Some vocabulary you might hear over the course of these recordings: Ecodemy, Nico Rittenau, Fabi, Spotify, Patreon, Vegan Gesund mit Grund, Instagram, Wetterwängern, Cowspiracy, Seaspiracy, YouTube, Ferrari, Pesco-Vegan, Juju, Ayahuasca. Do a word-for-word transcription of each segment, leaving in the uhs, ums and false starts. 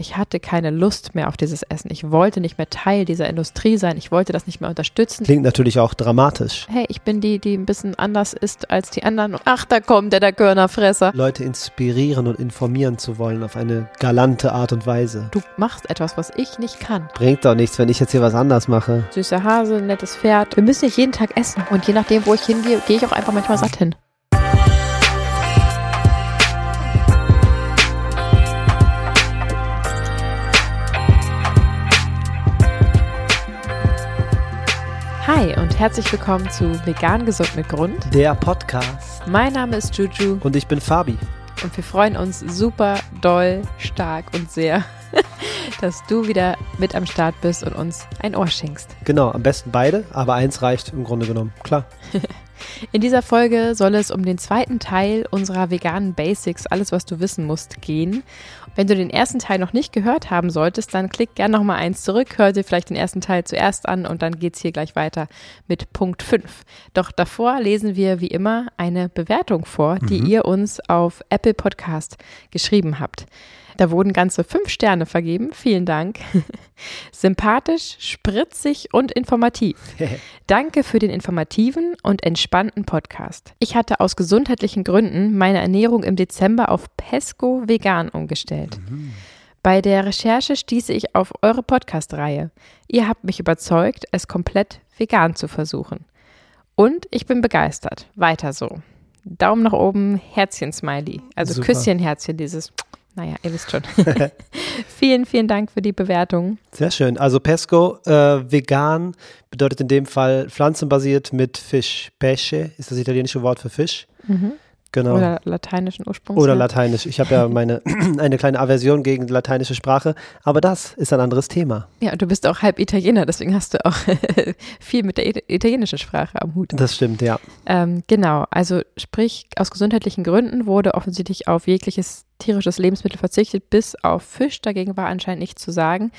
Ich hatte keine Lust mehr auf dieses Essen. Ich wollte nicht mehr Teil dieser Industrie sein. Ich wollte das nicht mehr unterstützen. Klingt natürlich auch dramatisch. Hey, ich bin die, die ein bisschen anders ist als die anderen. Ach, da kommt der, der Körnerfresser. Leute inspirieren und informieren zu wollen auf eine galante Art und Weise. Du machst etwas, was ich nicht kann. Bringt doch nichts, wenn ich jetzt hier was anders mache. Süßer Hase, nettes Pferd. Wir müssen nicht jeden Tag essen. Und je nachdem, wo ich hingehe, gehe ich auch einfach manchmal satt hin. Hi und herzlich willkommen zu Vegan Gesund mit Grund, der Podcast. Mein Name ist Juju. Und ich bin Fabi. Und wir freuen uns super doll, stark und sehr, dass du wieder mit am Start bist und uns ein Ohr schenkst. Genau, am besten beide, aber eins reicht im Grunde genommen, klar. In dieser Folge soll es um den zweiten Teil unserer veganen Basics, alles was du wissen musst, gehen. Wenn du den ersten Teil noch nicht gehört haben solltest, dann klick gerne nochmal eins zurück, hör dir vielleicht den ersten Teil zuerst an und dann geht's hier gleich weiter mit Punkt fünf. Doch davor lesen wir wie immer eine Bewertung vor, die mhm. ihr uns auf Apple Podcast geschrieben habt. Da wurden ganze fünf Sterne vergeben. Vielen Dank. Sympathisch, spritzig und informativ. Danke für den informativen und entspannten Podcast. Ich hatte aus gesundheitlichen Gründen meine Ernährung im Dezember auf Pesco-Vegan umgestellt. Mhm. Bei der Recherche stieß ich auf eure Podcast-Reihe. Ihr habt mich überzeugt, es komplett vegan zu versuchen. Und ich bin begeistert. Weiter so. Daumen nach oben, Herzchen-Smiley. Also super. Küsschen-Herzchen, dieses... Naja, ihr wisst schon. vielen, vielen Dank für die Bewertung. Sehr schön. Also Pesco, äh, vegan bedeutet in dem Fall pflanzenbasiert mit Fisch. Pesce ist das italienische Wort für Fisch. Mhm. Genau. Oder lateinischen Ursprungs. Oder lateinisch. Ich habe ja meine eine kleine Aversion gegen die lateinische Sprache, aber das ist ein anderes Thema. Ja, und du bist auch halb Italiener, deswegen hast du auch viel mit der italienischen Sprache am Hut. Das stimmt, ja. Ähm, genau, also sprich, aus gesundheitlichen Gründen wurde offensichtlich auf jegliches tierisches Lebensmittel verzichtet, bis auf Fisch. Dagegen war anscheinend nichts zu sagen.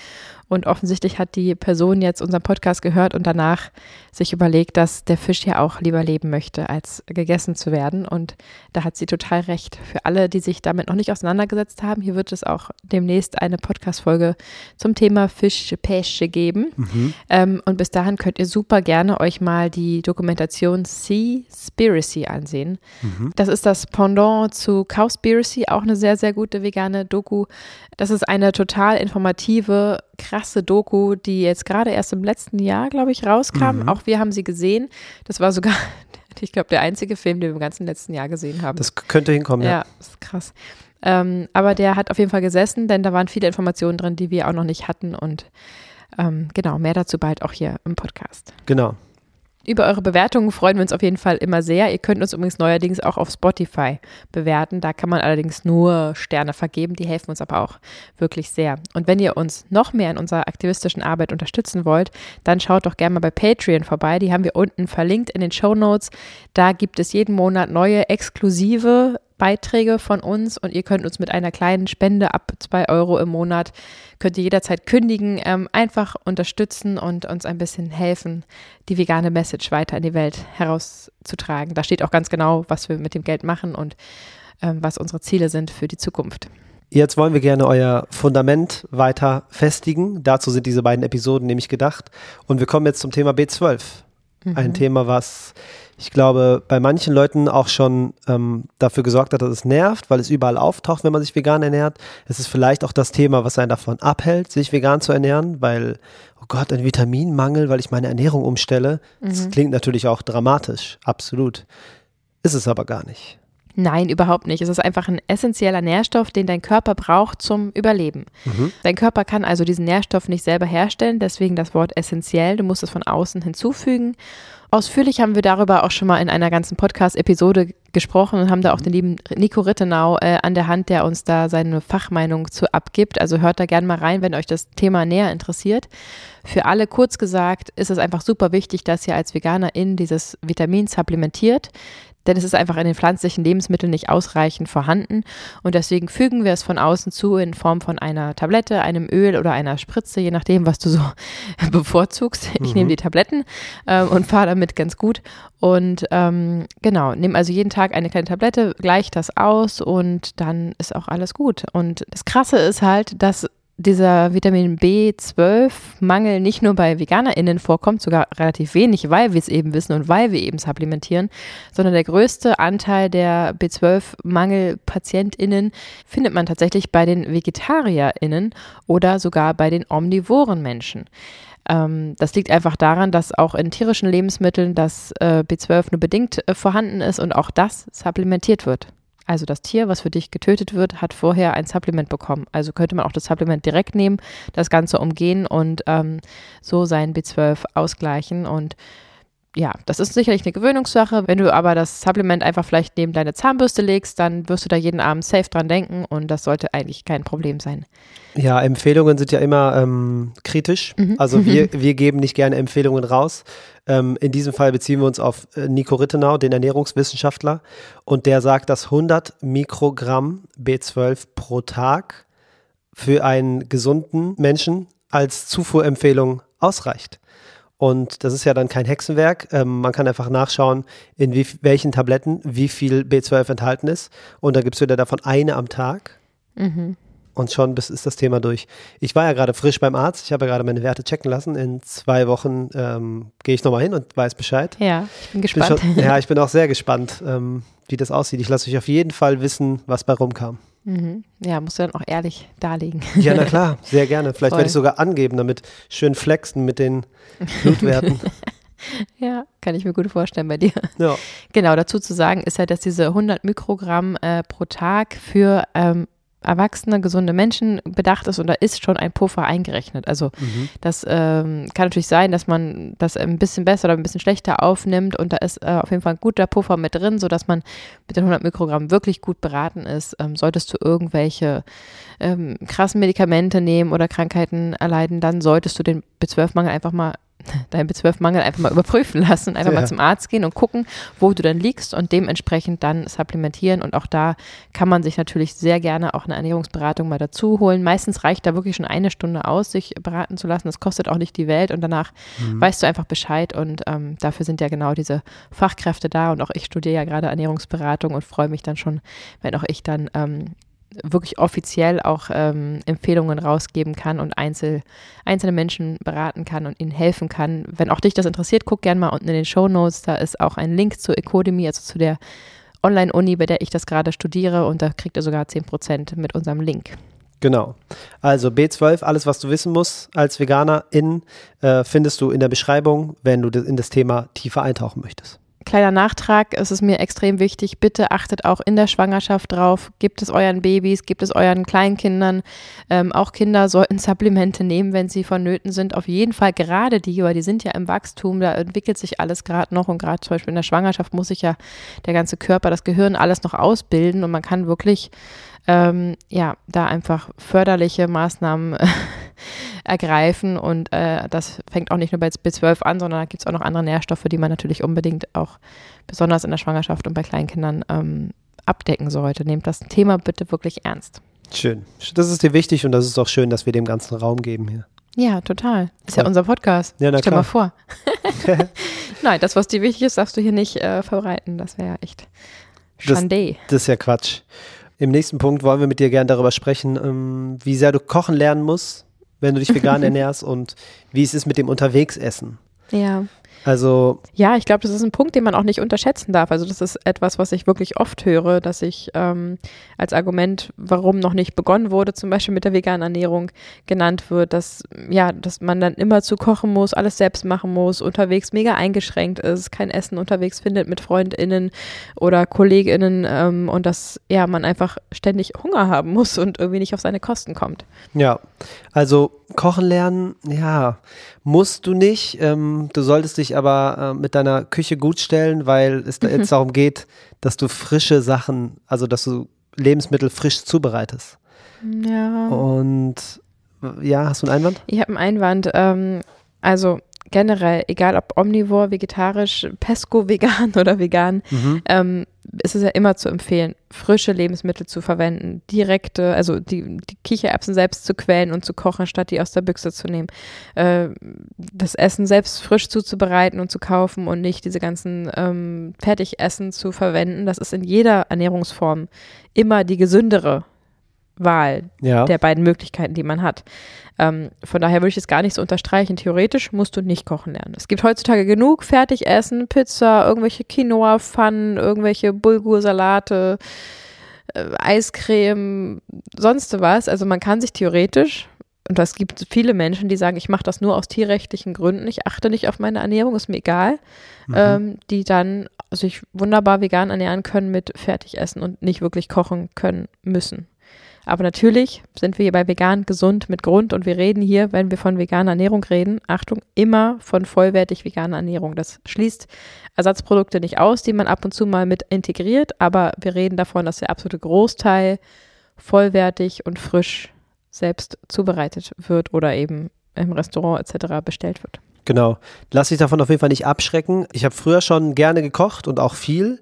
Und offensichtlich hat die Person jetzt unseren Podcast gehört und danach sich überlegt, dass der Fisch ja auch lieber leben möchte, als gegessen zu werden. Und da hat sie total recht. Für alle, die sich damit noch nicht auseinandergesetzt haben, hier wird es auch demnächst eine Podcast-Folge zum Thema Fischpesche geben. Mhm. Ähm, und bis dahin könnt ihr super gerne euch mal die Dokumentation Seaspiracy ansehen. Mhm. Das ist das Pendant zu Cowspiracy, auch eine sehr Sehr, sehr gute vegane Doku. Das ist eine total informative, krasse Doku, die jetzt gerade erst im letzten Jahr, glaube ich, rauskam. Mhm. Auch wir haben sie gesehen. Das war sogar, ich glaube, der einzige Film, den wir im ganzen letzten Jahr gesehen haben. Das könnte hinkommen, ja. Ja, das ist krass. Ähm, aber der hat auf jeden Fall gesessen, denn da waren viele Informationen drin, die wir auch noch nicht hatten. Und ähm, genau, mehr dazu bald auch hier im Podcast. Genau. Über eure Bewertungen freuen wir uns auf jeden Fall immer sehr. Ihr könnt uns übrigens neuerdings auch auf Spotify bewerten. Da kann man allerdings nur Sterne vergeben. Die helfen uns aber auch wirklich sehr. Und wenn ihr uns noch mehr in unserer aktivistischen Arbeit unterstützen wollt, dann schaut doch gerne mal bei Patreon vorbei. Die haben wir unten verlinkt in den Shownotes. Da gibt es jeden Monat neue exklusive Beiträge von uns und ihr könnt uns mit einer kleinen Spende ab zwei Euro im Monat, könnt ihr jederzeit kündigen, ähm, einfach unterstützen und uns ein bisschen helfen, die vegane Message weiter in die Welt herauszutragen. Da steht auch ganz genau, was wir mit dem Geld machen und ähm, was unsere Ziele sind für die Zukunft. Jetzt wollen wir gerne euer Fundament weiter festigen. Dazu sind diese beiden Episoden nämlich gedacht. Und wir kommen jetzt zum Thema B zwölf. Mhm. Ein Thema, was ich glaube, bei manchen Leuten auch schon ähm, dafür gesorgt hat, dass es nervt, weil es überall auftaucht, wenn man sich vegan ernährt. Es ist vielleicht auch das Thema, was einen davon abhält, sich vegan zu ernähren, weil, oh Gott, ein Vitaminmangel, weil ich meine Ernährung umstelle. Mhm. Das klingt natürlich auch dramatisch, absolut. Ist es aber gar nicht. Nein, überhaupt nicht. Es ist einfach ein essentieller Nährstoff, den dein Körper braucht zum Überleben. Mhm. Dein Körper kann also diesen Nährstoff nicht selber herstellen, deswegen das Wort essentiell. Du musst es von außen hinzufügen. Ausführlich haben wir darüber auch schon mal in einer ganzen Podcast-Episode gesprochen und haben da auch den lieben Nico Rittenau äh, an der Hand, der uns da seine Fachmeinung zu abgibt. Also hört da gerne mal rein, wenn euch das Thema näher interessiert. Für alle kurz gesagt ist es einfach super wichtig, dass ihr als VeganerInnen dieses Vitamin supplementiert. Denn es ist einfach in den pflanzlichen Lebensmitteln nicht ausreichend vorhanden und deswegen fügen wir es von außen zu in Form von einer Tablette, einem Öl oder einer Spritze, je nachdem, was du so bevorzugst. Ich mhm. nehme die Tabletten ähm, und fahre damit ganz gut und ähm, genau, nehme also jeden Tag eine kleine Tablette, gleiche das aus und dann ist auch alles gut. Und das Krasse ist halt, dass dieser Vitamin B zwölf Mangel nicht nur bei VeganerInnen vorkommt, sogar relativ wenig, weil wir es eben wissen und weil wir eben supplementieren, sondern der größte Anteil der B zwölf Mangel PatientInnen findet man tatsächlich bei den VegetarierInnen oder sogar bei den omnivoren Menschen. Das liegt einfach daran, dass auch in tierischen Lebensmitteln das B zwölf nur bedingt vorhanden ist und auch das supplementiert wird. Also das Tier, was für dich getötet wird, hat vorher ein Supplement bekommen. Also könnte man auch das Supplement direkt nehmen, das Ganze umgehen und ähm, so sein B zwölf ausgleichen. Und ja, das ist sicherlich eine Gewöhnungssache. Wenn du aber das Supplement einfach vielleicht neben deine Zahnbürste legst, dann wirst du da jeden Abend safe dran denken und das sollte eigentlich kein Problem sein. Ja, Empfehlungen sind ja immer ähm, kritisch. Mhm. Also wir, wir geben nicht gerne Empfehlungen raus. In diesem Fall beziehen wir uns auf Nico Rittenau, den Ernährungswissenschaftler. Und der sagt, dass hundert Mikrogramm B zwölf pro Tag für einen gesunden Menschen als Zufuhrempfehlung ausreicht. Und das ist ja dann kein Hexenwerk. Ähm, man kann einfach nachschauen, in wie, welchen Tabletten wie viel B zwölf enthalten ist. Und da gibt es wieder davon eine am Tag. Mhm. Und schon ist das Thema durch. Ich war ja gerade frisch beim Arzt. Ich habe ja gerade meine Werte checken lassen. In zwei Wochen ähm, gehe ich nochmal hin und weiß Bescheid. Ja, ich bin gespannt. Bin schon, ja, ich bin auch sehr gespannt, ähm, wie das aussieht. Ich lasse euch auf jeden Fall wissen, was bei rumkam. Mhm. Ja, musst du dann auch ehrlich darlegen. Ja, na klar, sehr gerne. Vielleicht Voll. Werde ich sogar angeben, damit schön flexen mit den Blutwerten. Ja, kann ich mir gut vorstellen bei dir. Ja. Genau, dazu zu sagen ist ja, dass diese hundert Mikrogramm äh, pro Tag für ähm, erwachsene, gesunde Menschen bedacht ist und da ist schon ein Puffer eingerechnet. Also mhm. das ähm, kann natürlich sein, dass man das ein bisschen besser oder ein bisschen schlechter aufnimmt und da ist äh, auf jeden Fall ein guter Puffer mit drin, sodass man mit den hundert Mikrogramm wirklich gut beraten ist. Ähm, solltest du irgendwelche ähm, krassen Medikamente nehmen oder Krankheiten erleiden, dann solltest du den B zwölf Mangel einfach mal deinen B zwölf Mangel einfach mal überprüfen lassen, einfach ja. mal zum Arzt gehen und gucken, wo du dann liegst und dementsprechend dann supplementieren und auch da kann man sich natürlich sehr gerne auch eine Ernährungsberatung mal dazu holen. Meistens reicht da wirklich schon eine Stunde aus, sich beraten zu lassen. Das kostet auch nicht die Welt und danach mhm. weißt du einfach Bescheid und ähm, dafür sind ja genau diese Fachkräfte da und auch ich studiere ja gerade Ernährungsberatung und freue mich dann schon, wenn auch ich dann ähm, wirklich offiziell auch ähm, Empfehlungen rausgeben kann und einzel, einzelne Menschen beraten kann und ihnen helfen kann. Wenn auch dich das interessiert, guck gerne mal unten in den Shownotes, da ist auch ein Link zur Ecodemy, also zu der Online-Uni, bei der ich das gerade studiere und da kriegt ihr sogar zehn Prozent mit unserem Link. Genau. Also B zwölf, alles was du wissen musst als VeganerIn, äh, findest du in der Beschreibung, wenn du in das Thema tiefer eintauchen möchtest. Kleiner Nachtrag, es ist mir extrem wichtig, bitte achtet auch in der Schwangerschaft drauf, gibt es euren Babys, gibt es euren Kleinkindern, ähm, auch Kinder sollten Supplemente nehmen, wenn sie vonnöten sind, auf jeden Fall gerade die, weil die sind ja im Wachstum, da entwickelt sich alles gerade noch und gerade zum Beispiel in der Schwangerschaft muss sich ja der ganze Körper, das Gehirn, alles noch ausbilden und man kann wirklich ähm, ja, da einfach förderliche Maßnahmen ergreifen und äh, das fängt auch nicht nur bei B zwölf an, sondern da gibt es auch noch andere Nährstoffe, die man natürlich unbedingt auch besonders in der Schwangerschaft und bei Kleinkindern ähm, abdecken sollte. Nehmt das Thema bitte wirklich ernst. Schön. Das ist dir wichtig und das ist auch schön, dass wir dem ganzen Raum geben hier. Ja, total. Ist ja, ja unser Podcast. Ja, na Stell klar. mal vor. Nein, das, was dir wichtig ist, darfst du hier nicht äh, verbreiten. Das wäre ja echt Schande. Das, das ist ja Quatsch. Im nächsten Punkt wollen wir mit dir gerne darüber sprechen, ähm, wie sehr du kochen lernen musst, wenn du dich vegan ernährst und wie es ist mit dem Unterwegsessen. Ja. Also. Ja, ich glaube, das ist ein Punkt, den man auch nicht unterschätzen darf. Also das ist etwas, was ich wirklich oft höre, dass ich ähm, als Argument, warum noch nicht begonnen wurde, zum Beispiel mit der veganen Ernährung genannt wird, dass, ja, dass man dann immer zu kochen muss, alles selbst machen muss, unterwegs mega eingeschränkt ist, kein Essen unterwegs findet mit FreundInnen oder KollegInnen ähm, und dass ja, man einfach ständig Hunger haben muss und irgendwie nicht auf seine Kosten kommt. Ja, also kochen lernen, ja, musst du nicht. Ähm, du solltest dich aber äh, mit deiner Küche gut stellen, weil es mhm. jetzt darum geht, dass du frische Sachen, also dass du Lebensmittel frisch zubereitest. Ja. Und ja, hast du einen Einwand? Ich habe einen Einwand. Ähm, also generell, egal ob omnivor, vegetarisch, pesco, vegan oder vegan, mhm. ähm, ist es ja immer zu empfehlen, frische Lebensmittel zu verwenden, direkte, also die, die Kichererbsen selbst zu quälen und zu kochen, statt die aus der Büchse zu nehmen. Äh, das Essen selbst frisch zuzubereiten und zu kaufen und nicht diese ganzen ähm, Fertigessen zu verwenden, das ist in jeder Ernährungsform immer die gesündere Wahl ja. der beiden Möglichkeiten, die man hat. Ähm, von daher würde ich es gar nicht so unterstreichen. Theoretisch musst du nicht kochen lernen. Es gibt heutzutage genug Fertigessen, Pizza, irgendwelche Quinoa-Pfannen, irgendwelche Bulgursalate, äh, Eiscreme, sonst was. Also man kann sich theoretisch, und es gibt viele Menschen, die sagen, ich mache das nur aus tierrechtlichen Gründen, ich achte nicht auf meine Ernährung, ist mir egal, mhm. ähm, die dann sich wunderbar vegan ernähren können mit Fertigessen und nicht wirklich kochen können müssen. Aber natürlich sind wir hier bei Vegan Gesund mit Grund und wir reden hier, wenn wir von veganer Ernährung reden, Achtung, immer von vollwertig veganer Ernährung. Das schließt Ersatzprodukte nicht aus, die man ab und zu mal mit integriert, aber wir reden davon, dass der absolute Großteil vollwertig und frisch selbst zubereitet wird oder eben im Restaurant et cetera bestellt wird. Genau. Lass dich davon auf jeden Fall nicht abschrecken. Ich habe früher schon gerne gekocht und auch viel.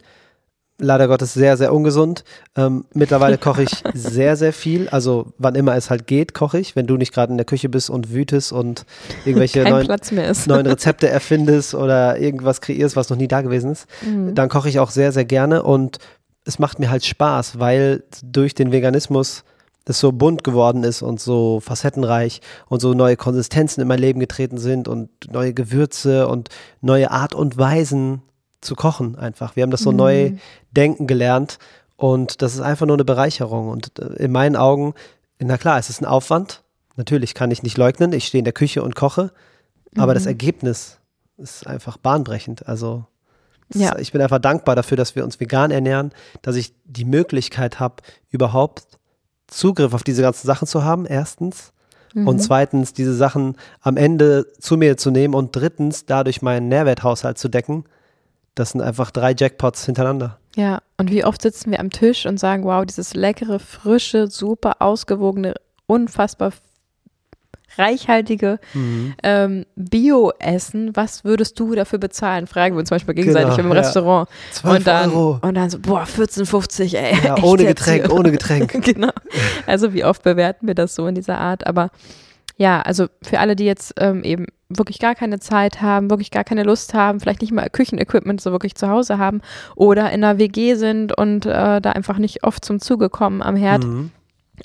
Leider Gottes sehr, sehr ungesund. Ähm, mittlerweile koche ich sehr, sehr viel. Also wann immer es halt geht, koche ich. Wenn du nicht gerade in der Küche bist und wütest und irgendwelche neuen, neuen Rezepte erfindest oder irgendwas kreierst, was noch nie da gewesen ist, mhm. dann koche ich auch sehr, sehr gerne. Und es macht mir halt Spaß, weil durch den Veganismus das so bunt geworden ist und so facettenreich und so neue Konsistenzen in mein Leben getreten sind und neue Gewürze und neue Art und Weisen zu kochen einfach. Wir haben das so mhm. neu denken gelernt und das ist einfach nur eine Bereicherung und in meinen Augen, na klar, es ist ein Aufwand, natürlich kann ich nicht leugnen, ich stehe in der Küche und koche, mhm. aber das Ergebnis ist einfach bahnbrechend, also ja. ist, ich bin einfach dankbar dafür, dass wir uns vegan ernähren, dass ich die Möglichkeit habe, überhaupt Zugriff auf diese ganzen Sachen zu haben, erstens mhm. und zweitens diese Sachen am Ende zu mir zu nehmen und drittens dadurch meinen Nährwerthaushalt zu decken. Das sind einfach drei Jackpots hintereinander. Ja, und wie oft sitzen wir am Tisch und sagen, wow, dieses leckere, frische, super ausgewogene, unfassbar reichhaltige mhm. ähm, Bio-Essen, was würdest du dafür bezahlen? Fragen wir uns manchmal gegenseitig genau, im ja. Restaurant. zwölf und dann, Euro. Und dann so, boah, vierzehn fünfzig, ey. Ja, ohne Getränk, ohne Getränk. Genau. Also wie oft bewerten wir das so in dieser Art? Aber ja, also für alle, die jetzt ähm, eben wirklich gar keine Zeit haben, wirklich gar keine Lust haben, vielleicht nicht mal Küchenequipment so wirklich zu Hause haben oder in einer W G sind und äh, da einfach nicht oft zum Zuge kommen am Herd. Mhm.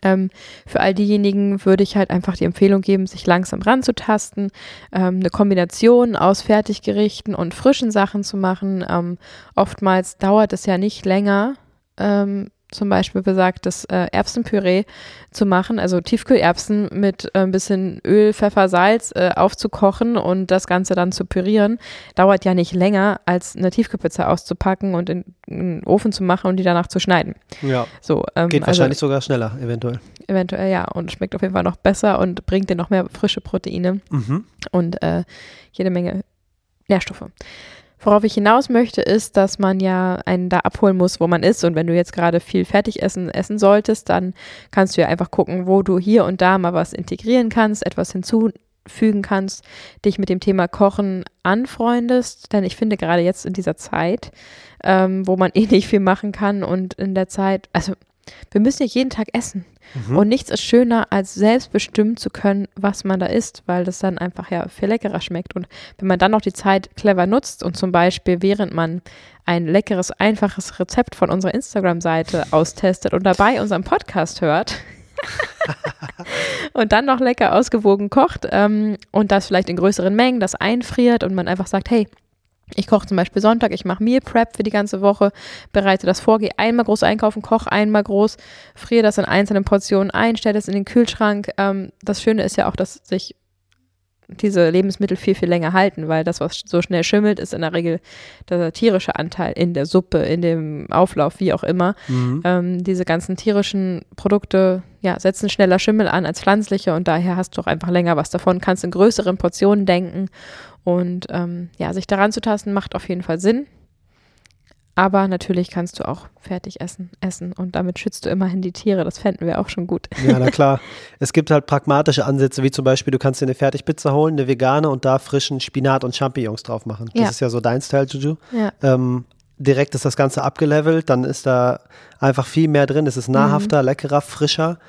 Ähm, für all diejenigen würde ich halt einfach die Empfehlung geben, sich langsam ranzutasten, ähm, eine Kombination aus Fertiggerichten und frischen Sachen zu machen. Ähm, oftmals dauert es ja nicht länger, ähm, zum Beispiel besagt, das äh, Erbsenpüree zu machen, also Tiefkühlerbsen mit äh, ein bisschen Öl, Pfeffer, Salz äh, aufzukochen und das Ganze dann zu pürieren, dauert ja nicht länger, als eine Tiefkühlpizza auszupacken und in, in den Ofen zu machen und die danach zu schneiden. Ja, so, ähm, geht also wahrscheinlich sogar schneller, eventuell. Eventuell, ja, und schmeckt auf jeden Fall noch besser und bringt dir noch mehr frische Proteine mhm. und äh, jede Menge Nährstoffe. Worauf ich hinaus möchte, ist, dass man ja einen da abholen muss, wo man ist. Und wenn du jetzt gerade viel Fertigessen essen solltest, dann kannst du ja einfach gucken, wo du hier und da mal was integrieren kannst, etwas hinzufügen kannst, dich mit dem Thema Kochen anfreundest. Denn ich finde gerade jetzt in dieser Zeit, ähm, wo man eh nicht viel machen kann und in der Zeit, also wir müssen ja jeden Tag essen. Mhm. Und nichts ist schöner, als selbst bestimmen zu können, was man da isst, weil das dann einfach ja viel leckerer schmeckt. Und wenn man dann noch die Zeit clever nutzt und zum Beispiel, während man ein leckeres, einfaches Rezept von unserer Instagram-Seite austestet und dabei unseren Podcast hört und dann noch lecker ausgewogen kocht ähm, und das vielleicht in größeren Mengen, das einfriert und man einfach sagt, hey, ich koche zum Beispiel Sonntag, ich mache Meal Prep für die ganze Woche, bereite das vor, gehe einmal groß einkaufen, koche einmal groß, friere das in einzelnen Portionen ein, stelle das in den Kühlschrank. Ähm, das Schöne ist ja auch, dass sich diese Lebensmittel viel, viel länger halten, weil das, was so schnell schimmelt, ist in der Regel der tierische Anteil in der Suppe, in dem Auflauf, wie auch immer. Mhm. Ähm, diese ganzen tierischen Produkte ja, setzen schneller Schimmel an als pflanzliche und daher hast du auch einfach länger was davon, kannst in größeren Portionen denken. Und ähm, ja, sich daran zu tasten, macht auf jeden Fall Sinn. Aber natürlich kannst du auch fertig essen, essen und damit schützt du immerhin die Tiere, das fänden wir auch schon gut. Ja, na klar. Es gibt halt pragmatische Ansätze, wie zum Beispiel, du kannst dir eine Fertigpizza holen, eine vegane und da frischen Spinat und Champignons drauf machen. Ja. Das ist ja so dein Style, Juju. Ja. Ähm, direkt ist das Ganze abgelevelt, dann ist da einfach viel mehr drin, es ist nahrhafter, mhm. leckerer, frischer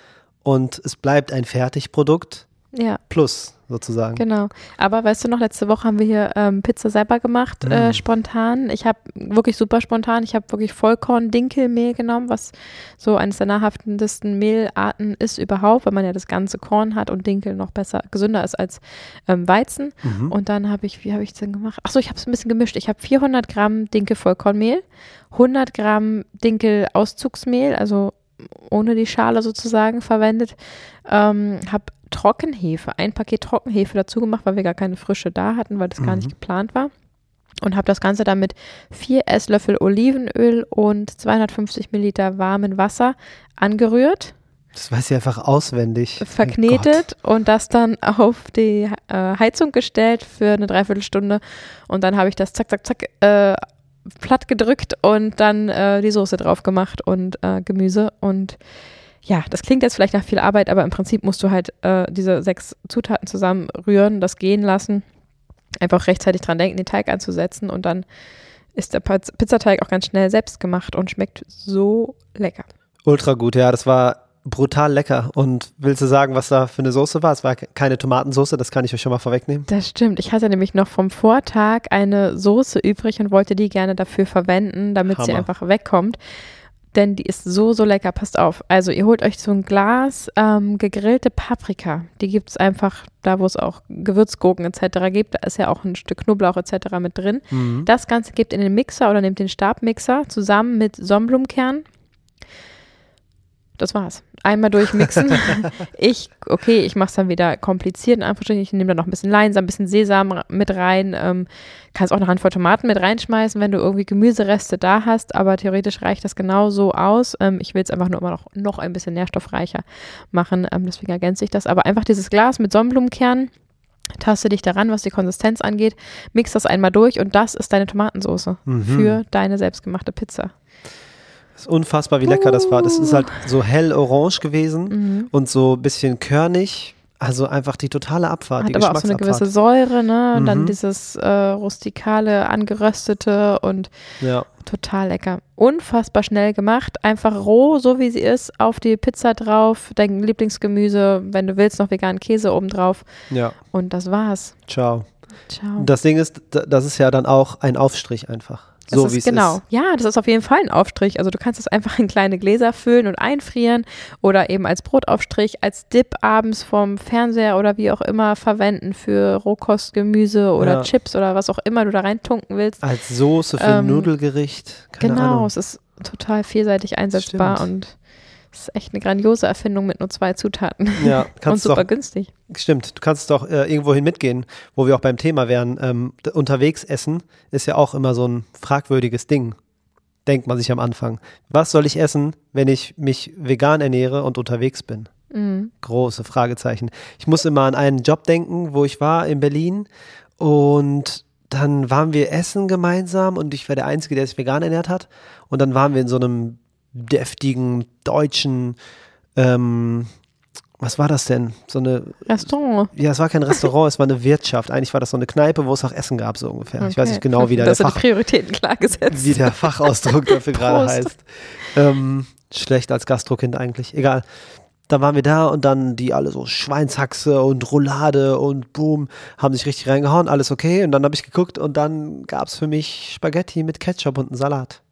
und es bleibt ein Fertigprodukt. ja. Plus sozusagen. Genau. Aber weißt du noch, letzte Woche haben wir hier ähm, Pizza selber gemacht, mm. äh, spontan. Ich habe wirklich super spontan, ich habe wirklich Vollkorn-Dinkelmehl genommen, was so eines der nahrhaftesten Mehlarten ist überhaupt, weil man ja das ganze Korn hat und Dinkel noch besser, gesünder ist als ähm, Weizen. Mhm. Und dann habe ich, wie habe ich es denn gemacht? Achso, ich habe es ein bisschen gemischt. Ich habe vierhundert Gramm Dinkel-Vollkornmehl, hundert Gramm Dinkel-Auszugsmehl, also ohne die Schale sozusagen verwendet, ähm, habe Trockenhefe, ein Paket Trockenhefe dazu gemacht, weil wir gar keine frische da hatten, weil das mhm. gar nicht geplant war. Und habe das Ganze dann mit vier Esslöffel Olivenöl und zweihundertfünfzig Milliliter warmem Wasser angerührt. Das weiß ich einfach auswendig. Verknetet oh und das dann auf die äh, Heizung gestellt für eine Dreiviertelstunde. Und dann habe ich das zack, zack, zack äh, platt gedrückt und dann äh, die Soße drauf gemacht und äh, Gemüse. Und ja, das klingt jetzt vielleicht nach viel Arbeit, aber im Prinzip musst du halt äh, diese sechs Zutaten zusammenrühren, das gehen lassen, einfach rechtzeitig dran denken, den Teig anzusetzen und dann ist der Pizzateig auch ganz schnell selbst gemacht und schmeckt so lecker. Ultra gut, ja, das war brutal lecker. Und willst du sagen, was da für eine Soße war? Es war keine Tomatensoße, das kann ich euch schon mal vorwegnehmen. Das stimmt. Ich hatte nämlich noch vom Vortag eine Soße übrig und wollte die gerne dafür verwenden, damit Hammer. Sie einfach wegkommt. Denn die ist so, so lecker. Passt auf. Also ihr holt euch so ein Glas ähm, gegrillte Paprika. Die gibt es einfach da, wo es auch Gewürzgurken et cetera gibt. Da ist ja auch ein Stück Knoblauch et cetera mit drin. Mhm. Das Ganze gebt in den Mixer oder nehmt den Stabmixer zusammen mit Sonnenblumenkern. Das war's. Einmal durchmixen. ich, okay, ich mach's dann wieder kompliziert in Anführungsstrichen. Ich nehme da noch ein bisschen Leinsamen, ein bisschen Sesam mit rein. Ähm, kannst auch eine Hand voll Tomaten mit reinschmeißen, wenn du irgendwie Gemüsereste da hast. Aber theoretisch reicht das genau so aus. Ähm, ich will es einfach nur immer noch, noch ein bisschen nährstoffreicher machen. Ähm, deswegen ergänze ich das. Aber einfach dieses Glas mit Sonnenblumenkernen. Taste dich daran, was die Konsistenz angeht. Mix das einmal durch und das ist deine Tomatensoße mhm. für deine selbstgemachte Pizza. Das ist unfassbar, wie lecker das war. Das ist halt so hell orange gewesen mhm. und so ein bisschen körnig. Also einfach die totale Abfahrt, die Geschmacksabfahrt. Hat aber auch so eine gewisse Säure, ne? Und mhm. dann dieses äh, rustikale, angeröstete und ja. total lecker. Unfassbar schnell gemacht. Einfach roh, so wie sie ist, auf die Pizza drauf, dein Lieblingsgemüse, wenn du willst, noch veganen Käse obendrauf. Ja. Und das war's. Ciao. Ciao. Das Ding ist, das ist ja dann auch ein Aufstrich einfach. So wie es ist. Genau. Ja, das ist auf jeden Fall ein Aufstrich. Also du kannst es einfach in kleine Gläser füllen und einfrieren oder eben als Brotaufstrich, als Dip abends vom Fernseher oder wie auch immer verwenden für Rohkost, Gemüse oder ja. Chips oder was auch immer du da reintunken willst. Als Soße für ähm, ein Nudelgericht. Keine genau, Ahnung. Es ist total vielseitig einsetzbar. Stimmt. Und es ist echt eine grandiose Erfindung mit nur zwei Zutaten. Ja, und super auch, günstig. Stimmt, du kannst doch äh, irgendwo hin mitgehen, wo wir auch beim Thema wären. Ähm, d- unterwegs essen ist ja auch immer so ein fragwürdiges Ding, denkt man sich am Anfang. Was soll ich essen, wenn ich mich vegan ernähre und unterwegs bin? Mhm. Große Fragezeichen. Ich muss immer an einen Job denken, wo ich war in Berlin und dann waren wir essen gemeinsam und ich war der Einzige, der sich vegan ernährt hat und dann waren wir in so einem deftigen, deutschen, ähm, was war das denn? So eine Restaurant. Ja, es war kein Restaurant, es war eine Wirtschaft. Eigentlich war das so eine Kneipe, wo es auch Essen gab, so ungefähr. Okay. Ich weiß nicht genau, wie der, der, Fach, wie der Fachausdruck dafür gerade heißt. Ähm, schlecht als Gastro-Kind eigentlich, egal. Dann waren wir da und dann die alle so Schweinshaxe und Roulade und boom, haben sich richtig reingehauen, alles okay. Und dann habe ich geguckt und dann gab es für mich Spaghetti mit Ketchup und einen Salat.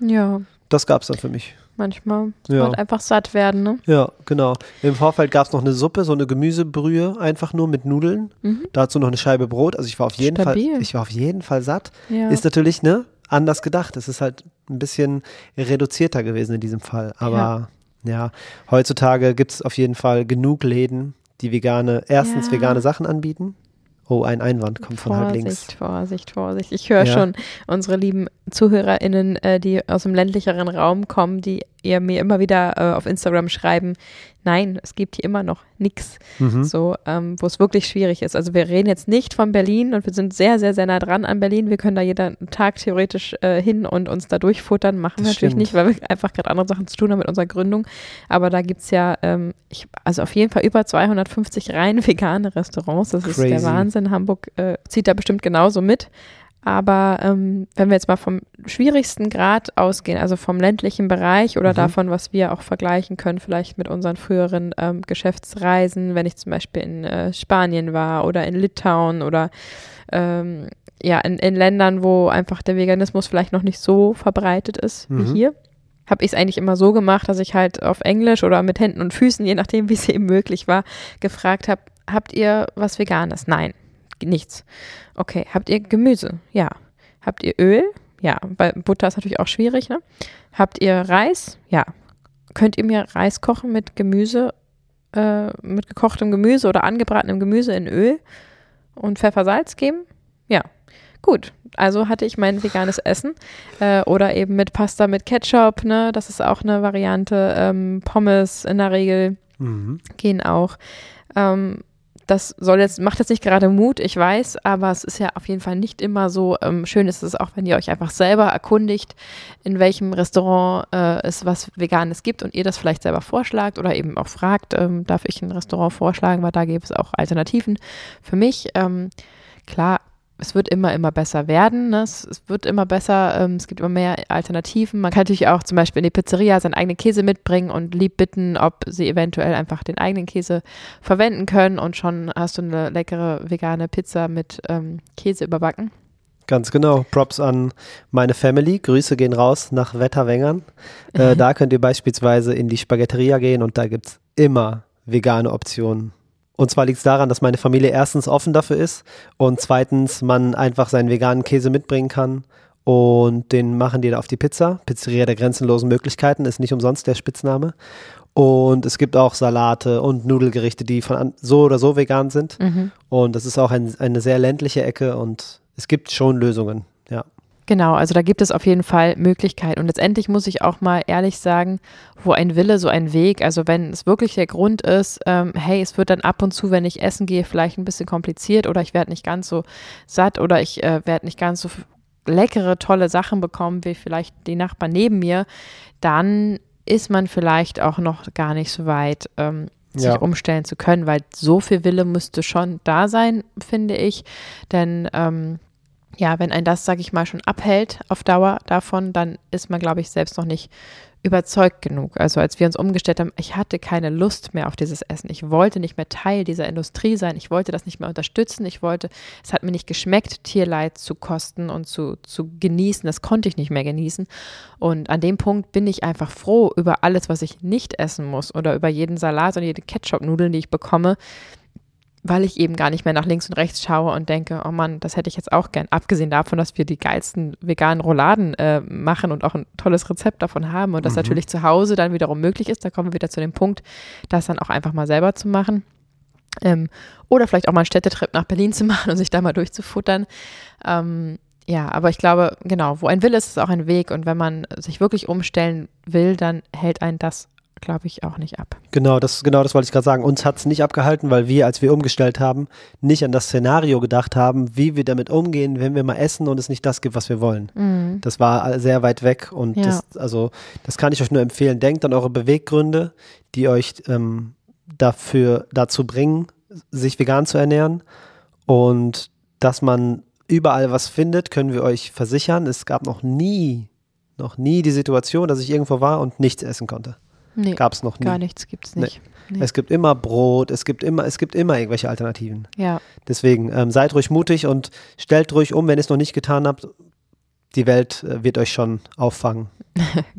Ja. Das gab es dann für mich. Manchmal. Ja. Wollte einfach satt werden, ne? Ja, genau. Im Vorfeld gab es noch eine Suppe, so eine Gemüsebrühe, einfach nur mit Nudeln. Mhm. Dazu noch eine Scheibe Brot. Also ich war auf jeden Stabil. Fall, ich war auf jeden Fall satt. Ja. Ist natürlich, ne, anders gedacht. Es ist halt ein bisschen reduzierter gewesen in diesem Fall. Aber ja, ja heutzutage gibt es auf jeden Fall genug Läden, die vegane, erstens ja. vegane Sachen anbieten. Oh, ein Einwand kommt von halb links. Vorsicht, Vorsicht, Vorsicht. Ich höre ja. schon unsere lieben ZuhörerInnen, äh, die aus dem ländlicheren Raum kommen, die ihr mir immer wieder äh, auf Instagram schreiben, nein, es gibt hier immer noch nichts, mhm. so, ähm, wo es wirklich schwierig ist. Also wir reden jetzt nicht von Berlin und wir sind sehr, sehr, sehr nah dran an Berlin. Wir können da jeden Tag theoretisch äh, hin und uns da durchfuttern. Machen das wir stimmt. natürlich nicht, weil wir einfach gerade andere Sachen zu tun haben mit unserer Gründung. Aber da gibt es ja ähm, ich, also auf jeden Fall über zweihundertfünfzig rein vegane Restaurants. Das Crazy. Ist der Wahnsinn. Hamburg äh, zieht da bestimmt genauso mit. Aber ähm, wenn wir jetzt mal vom schwierigsten Grad ausgehen, also vom ländlichen Bereich oder mhm. davon, was wir auch vergleichen können, vielleicht mit unseren früheren ähm, Geschäftsreisen, wenn ich zum Beispiel in äh, Spanien war oder in Litauen oder ähm, ja in, in Ländern, wo einfach der Veganismus vielleicht noch nicht so verbreitet ist mhm. wie hier, habe ich es eigentlich immer so gemacht, dass ich halt auf Englisch oder mit Händen und Füßen, je nachdem, wie es eben möglich war, gefragt habe, habt ihr was Veganes? Nein. Nichts. Okay, habt ihr Gemüse? Ja. Habt ihr Öl? Ja. Bei Butter ist natürlich auch schwierig, ne? Habt ihr Reis? Ja. Könnt ihr mir Reis kochen mit Gemüse, äh, mit gekochtem Gemüse oder angebratenem Gemüse in Öl und Pfeffersalz geben? Ja. Gut, also hatte ich mein veganes Essen äh, oder eben mit Pasta mit Ketchup, ne? Das ist auch eine Variante. Ähm, Pommes in der Regel mhm. gehen auch. Ähm, Das soll jetzt, macht jetzt nicht gerade Mut, ich weiß, aber es ist ja auf jeden Fall nicht immer so. Ähm, schön ist es auch, wenn ihr euch einfach selber erkundigt, in welchem Restaurant äh, es was Veganes gibt und ihr das vielleicht selber vorschlagt oder eben auch fragt, ähm, darf ich ein Restaurant vorschlagen, weil da gäbe es auch Alternativen. Für mich, ähm, klar, es wird immer, immer besser werden, ne? es, es wird immer besser, ähm, es gibt immer mehr Alternativen. Man kann natürlich auch zum Beispiel in die Pizzeria seinen eigenen Käse mitbringen und lieb bitten, ob sie eventuell einfach den eigenen Käse verwenden können und schon hast du eine leckere vegane Pizza mit ähm, Käse überbacken. Ganz genau. Props an meine Family. Grüße gehen raus nach Wetterwängern. Äh, da könnt ihr beispielsweise in die Spaghetteria gehen und da gibt es immer vegane Optionen. Und zwar liegt es daran, dass meine Familie erstens offen dafür ist und zweitens man einfach seinen veganen Käse mitbringen kann und den machen die da auf die Pizza. Pizzeria der grenzenlosen Möglichkeiten ist nicht umsonst der Spitzname. Und es gibt auch Salate und Nudelgerichte, die von an, so oder so vegan sind. Mhm. Und das ist auch ein, eine sehr ländliche Ecke und es gibt schon Lösungen, ja. Genau, also da gibt es auf jeden Fall Möglichkeiten. Und letztendlich muss ich auch mal ehrlich sagen, wo ein Wille, so ein Weg. Also wenn es wirklich der Grund ist, ähm, hey, es wird dann ab und zu, wenn ich essen gehe, vielleicht ein bisschen kompliziert oder ich werde nicht ganz so satt oder ich äh, werde nicht ganz so leckere, tolle Sachen bekommen, wie vielleicht die Nachbarn neben mir, dann ist man vielleicht auch noch gar nicht so weit, ähm, sich ja. umstellen zu können, weil so viel Wille müsste schon da sein, finde ich. Denn ähm, ja, wenn ein das, sag ich mal, schon abhält auf Dauer davon, dann ist man, glaube ich, selbst noch nicht überzeugt genug. Also als wir uns umgestellt haben, ich hatte keine Lust mehr auf dieses Essen. Ich wollte nicht mehr Teil dieser Industrie sein. Ich wollte das nicht mehr unterstützen. Ich wollte, es hat mir nicht geschmeckt, Tierleid zu kosten und zu, zu genießen. Das konnte ich nicht mehr genießen. Und an dem Punkt bin ich einfach froh über alles, was ich nicht essen muss oder über jeden Salat und jede Ketchup-Nudeln, die ich bekomme, weil ich eben gar nicht mehr nach links und rechts schaue und denke, oh Mann, das hätte ich jetzt auch gern. Abgesehen davon, dass wir die geilsten veganen Rouladen äh, machen und auch ein tolles Rezept davon haben und das mhm. natürlich zu Hause dann wiederum möglich ist. Da kommen wir wieder zu dem Punkt, das dann auch einfach mal selber zu machen. Ähm, oder vielleicht auch mal einen Städtetrip nach Berlin zu machen und sich da mal durchzufuttern. Ähm, ja, aber ich glaube, genau, wo ein Wille ist, ist auch ein Weg. Und wenn man sich wirklich umstellen will, dann hält einen das, glaube ich, auch nicht ab. Genau, das genau das wollte ich gerade sagen. Uns hat es nicht abgehalten, weil wir, als wir umgestellt haben, nicht an das Szenario gedacht haben, wie wir damit umgehen, wenn wir mal essen und es nicht das gibt, was wir wollen. Mhm. Das war sehr weit weg und ja. das, also, das kann ich euch nur empfehlen. Denkt an eure Beweggründe, die euch ähm, dafür, dazu bringen, sich vegan zu ernähren und dass man überall was findet, können wir euch versichern. Es gab noch nie, noch nie die Situation, dass ich irgendwo war und nichts essen konnte. Nee, gab es noch nie. Gar nichts gibt es nicht. Nee. Nee. Es gibt immer Brot, es gibt immer, es gibt immer irgendwelche Alternativen. Ja. Deswegen ähm, seid ruhig mutig und stellt ruhig um, wenn ihr es noch nicht getan habt. Die Welt äh, wird euch schon auffangen.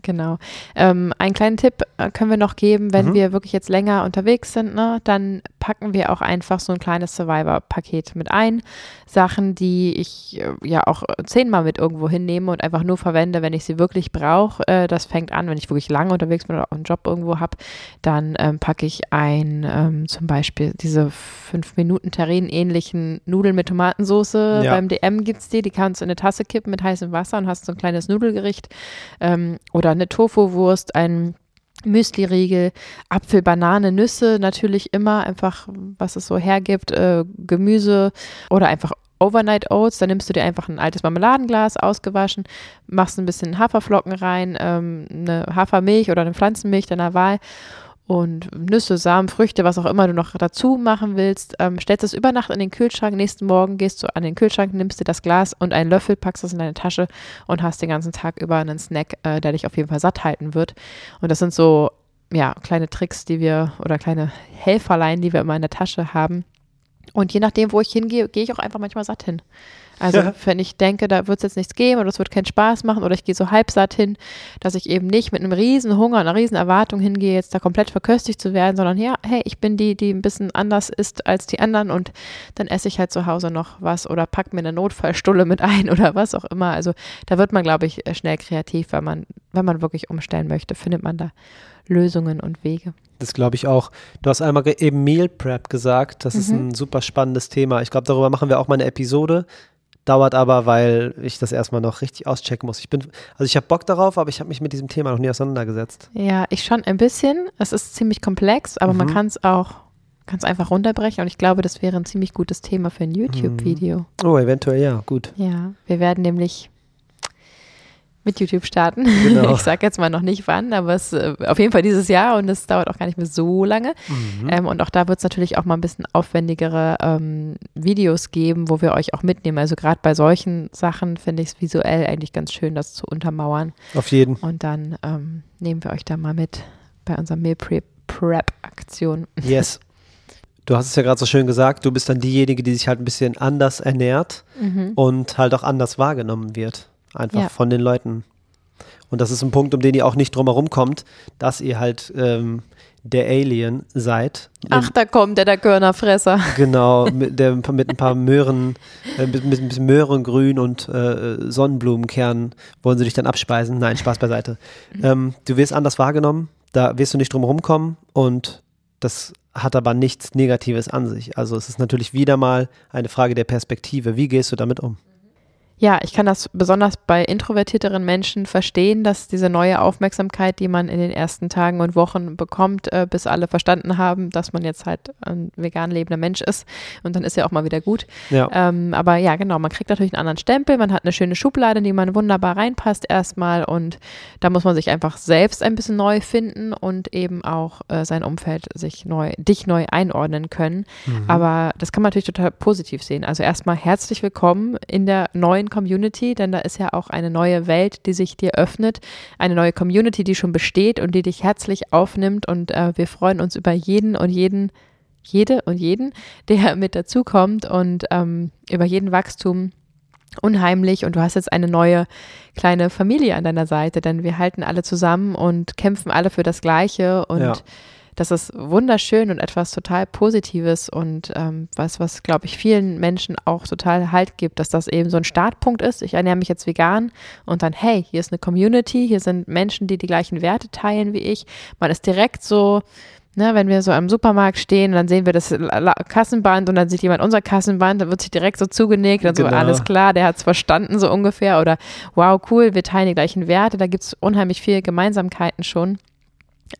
Genau. Ähm, einen kleinen Tipp äh, können wir noch geben, wenn mhm. wir wirklich jetzt länger unterwegs sind, ne, dann packen wir auch einfach so ein kleines Survivor-Paket mit ein. Sachen, die ich äh, ja auch zehnmal mit irgendwo hinnehme und einfach nur verwende, wenn ich sie wirklich brauche. Äh, das fängt an, wenn ich wirklich lange unterwegs bin oder auch einen Job irgendwo habe, dann ähm, packe ich ein ähm, zum Beispiel diese fünf Minuten Terrinen ähnlichen Nudeln mit Tomatensauce. Ja. Beim D M gibt es die, die kannst du in eine Tasse kippen mit heißem Wasser und hast so ein kleines Nudelgericht ähm, oder eine Tofu-Wurst, ein Müsli-Riegel, Apfel, Banane, Nüsse, natürlich immer einfach, was es so hergibt, äh, Gemüse oder einfach Overnight Oats, dann nimmst du dir einfach ein altes Marmeladenglas, ausgewaschen, machst ein bisschen Haferflocken rein, ähm, eine Hafermilch oder eine Pflanzenmilch deiner Wahl und Nüsse, Samen, Früchte, was auch immer du noch dazu machen willst, ähm, stellst es über Nacht in den Kühlschrank, nächsten Morgen gehst du an den Kühlschrank, nimmst dir das Glas und einen Löffel, packst es in deine Tasche und hast den ganzen Tag über einen Snack, äh, der dich auf jeden Fall satt halten wird. Und das sind so, ja, kleine Tricks, die wir, oder kleine Helferlein, die wir immer in der Tasche haben. Und je nachdem, wo ich hingehe, gehe ich auch einfach manchmal satt hin. Also ja. Wenn ich denke, da wird es jetzt nichts geben oder es wird keinen Spaß machen oder ich gehe so halbsatt hin, dass ich eben nicht mit einem riesen Hunger und einer riesen Erwartung hingehe, jetzt da komplett verköstigt zu werden, sondern ja, hey, ich bin die, die ein bisschen anders ist als die anderen und dann esse ich halt zu Hause noch was oder pack mir eine Notfallstulle mit ein oder was auch immer. Also da wird man, glaube ich, schnell kreativ, wenn man, wenn man wirklich umstellen möchte, findet man da Lösungen und Wege. Das glaube ich auch. Du hast einmal eben Meal Prep gesagt, das mhm. ist ein super spannendes Thema. Ich glaube, darüber machen wir auch mal eine Episode. Dauert aber, weil ich das erstmal noch richtig auschecken muss. Ich bin, also ich habe Bock darauf, aber ich habe mich mit diesem Thema noch nie auseinandergesetzt. Ja, ich schon ein bisschen. Es ist ziemlich komplex, aber mhm. man kann es auch ganz einfach runterbrechen und ich glaube, das wäre ein ziemlich gutes Thema für ein YouTube-Video. Oh, eventuell, ja, gut. Ja, wir werden nämlich mit YouTube starten. Genau. Ich sage jetzt mal noch nicht wann, aber es äh, auf jeden Fall dieses Jahr und es dauert auch gar nicht mehr so lange. Mhm. Ähm, und auch da wird es natürlich auch mal ein bisschen aufwendigere ähm, Videos geben, wo wir euch auch mitnehmen. Also gerade bei solchen Sachen finde ich es visuell eigentlich ganz schön, das zu untermauern. Auf jeden. Und dann ähm, nehmen wir euch da mal mit bei unserer Meal Prep-Aktion. Yes. Du hast es ja gerade so schön gesagt, du bist dann diejenige, die sich halt ein bisschen anders ernährt mhm. und halt auch anders wahrgenommen wird. Einfach ja. von den Leuten. Und das ist ein Punkt, um den ihr auch nicht drumherum kommt, dass ihr halt ähm, der Alien seid. Ach, da kommt der, der Körnerfresser. Genau, mit, der, mit ein paar Möhren, äh, mit, mit ein bisschen Möhrengrün und äh, Sonnenblumenkernen wollen sie dich dann abspeisen. Nein, Spaß beiseite. Ähm, du wirst anders wahrgenommen, da wirst du nicht drumherum kommen und das hat aber nichts Negatives an sich. Also es ist natürlich wieder mal eine Frage der Perspektive. Wie gehst du damit um? Ja, ich kann das besonders bei introvertierteren Menschen verstehen, dass diese neue Aufmerksamkeit, die man in den ersten Tagen und Wochen bekommt, äh, bis alle verstanden haben, dass man jetzt halt ein vegan lebender Mensch ist und dann ist ja auch mal wieder gut. Ja. Ähm, aber ja, genau, man kriegt natürlich einen anderen Stempel, man hat eine schöne Schublade, in die man wunderbar reinpasst erstmal und da muss man sich einfach selbst ein bisschen neu finden und eben auch äh, sein Umfeld sich neu, dich neu einordnen können. Mhm. Aber das kann man natürlich total positiv sehen. Also erstmal herzlich willkommen in der neuen Community, denn da ist ja auch eine neue Welt, die sich dir öffnet, eine neue Community, die schon besteht und die dich herzlich aufnimmt und äh, wir freuen uns über jeden und jeden, jede und jeden, der mit dazukommt und ähm, über jeden Wachstum unheimlich und du hast jetzt eine neue kleine Familie an deiner Seite, denn wir halten alle zusammen und kämpfen alle für das Gleiche und ja. Das ist wunderschön und etwas total Positives und ähm, was, was glaube ich, vielen Menschen auch total Halt gibt, dass das eben so ein Startpunkt ist. Ich ernähre mich jetzt vegan und dann, hey, hier ist eine Community, hier sind Menschen, die die gleichen Werte teilen wie ich. Man ist direkt so, ne, wenn wir so am Supermarkt stehen, dann sehen wir das Kassenband und dann sieht jemand unser Kassenband, dann wird sich direkt so zugenickt und genau. So, alles klar, der hat es verstanden so ungefähr oder wow, cool, wir teilen die gleichen Werte, da gibt es unheimlich viele Gemeinsamkeiten schon.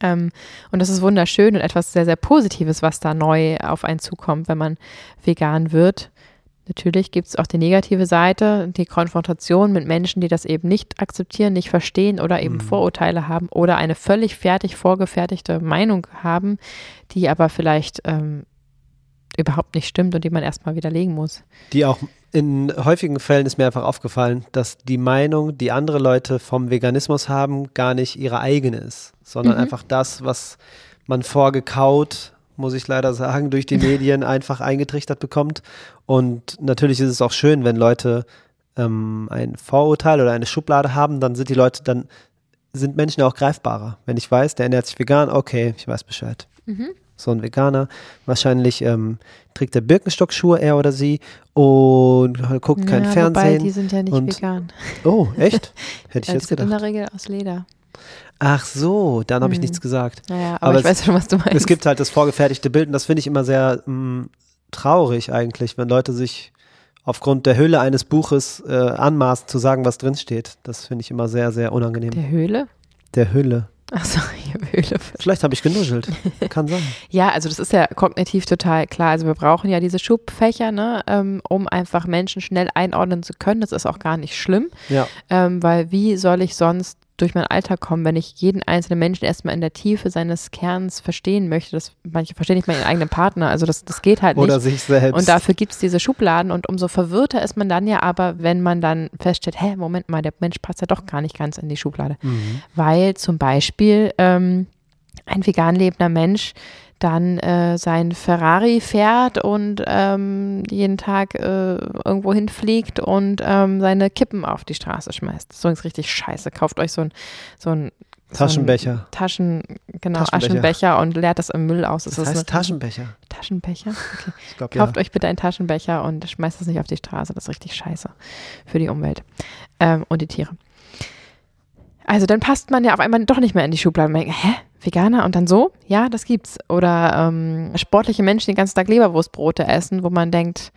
Ähm, und das ist wunderschön und etwas sehr, sehr Positives, was da neu auf einen zukommt, wenn man vegan wird. Natürlich gibt es auch die negative Seite, die Konfrontation mit Menschen, die das eben nicht akzeptieren, nicht verstehen oder eben mhm. Vorurteile haben oder eine völlig fertig vorgefertigte Meinung haben, die aber vielleicht ähm, überhaupt nicht stimmt und die man erstmal widerlegen muss. Die auch in häufigen Fällen ist mir einfach aufgefallen, dass die Meinung, die andere Leute vom Veganismus haben, gar nicht ihre eigene ist, sondern mhm. einfach das, was man vorgekaut, muss ich leider sagen, durch die Medien einfach eingetrichtert bekommt. Und natürlich ist es auch schön, wenn Leute ähm, ein Vorurteil oder eine Schublade haben, dann sind die Leute, dann sind Menschen auch greifbarer. Wenn ich weiß, der ernährt sich vegan, okay, ich weiß Bescheid. Mhm. So ein Veganer, wahrscheinlich ähm, trägt der Birkenstock-Schuhe, er oder sie, und guckt ja, kein Fernsehen. Wobei, die sind ja nicht und, vegan. Oh, echt? Hätte ich ja, jetzt gedacht. In der Regel aus Leder. Ach so, dann habe ich hm. nichts gesagt. Naja, aber, aber ich es, weiß schon, was du meinst. Es gibt halt das vorgefertigte Bild und das finde ich immer sehr mh, traurig eigentlich, wenn Leute sich aufgrund der Hülle eines Buches äh, anmaßen zu sagen, was drinsteht. Das finde ich immer sehr, sehr unangenehm. Der Höhle? Der Hülle. Achso, ich habe Höhle. Vielleicht habe ich genuschelt. Kann sein. Ja, also das ist ja kognitiv total klar. Also wir brauchen ja diese Schubfächer, ne, ähm, um einfach Menschen schnell einordnen zu können. Das ist auch gar nicht schlimm, ja. ähm, weil wie soll ich sonst durch meinen Alltag komme, wenn ich jeden einzelnen Menschen erstmal in der Tiefe seines Kerns verstehen möchte. Das, manche verstehen nicht mal ihren eigenen Partner, also das, das geht halt nicht. Oder sich selbst. Und dafür gibt es diese Schubladen und umso verwirrter ist man dann ja aber, wenn man dann feststellt, hä, Moment mal, der Mensch passt ja doch gar nicht ganz in die Schublade. Mhm. Weil zum Beispiel ähm, ein vegan lebender Mensch dann äh, sein Ferrari fährt und ähm, jeden Tag äh, irgendwo hinfliegt und ähm, seine Kippen auf die Straße schmeißt. Das ist übrigens richtig scheiße. Kauft euch so ein, so ein Taschenbecher. So ein Taschen, genau, Taschenbecher. Aschenbecher und leert das im Müll aus. Das, das heißt Taschenbecher. Taschenbecher? Okay. Ich glaub, Kauft ja. euch bitte einen Taschenbecher und schmeißt das nicht auf die Straße. Das ist richtig scheiße für die Umwelt ähm, und die Tiere. Also dann passt man ja auf einmal doch nicht mehr in die Schublade. Man denkt, hä? Veganer und dann so? Ja, das gibt's. Oder ähm, sportliche Menschen, die den ganzen Tag Leberwurstbrote essen, wo man denkt,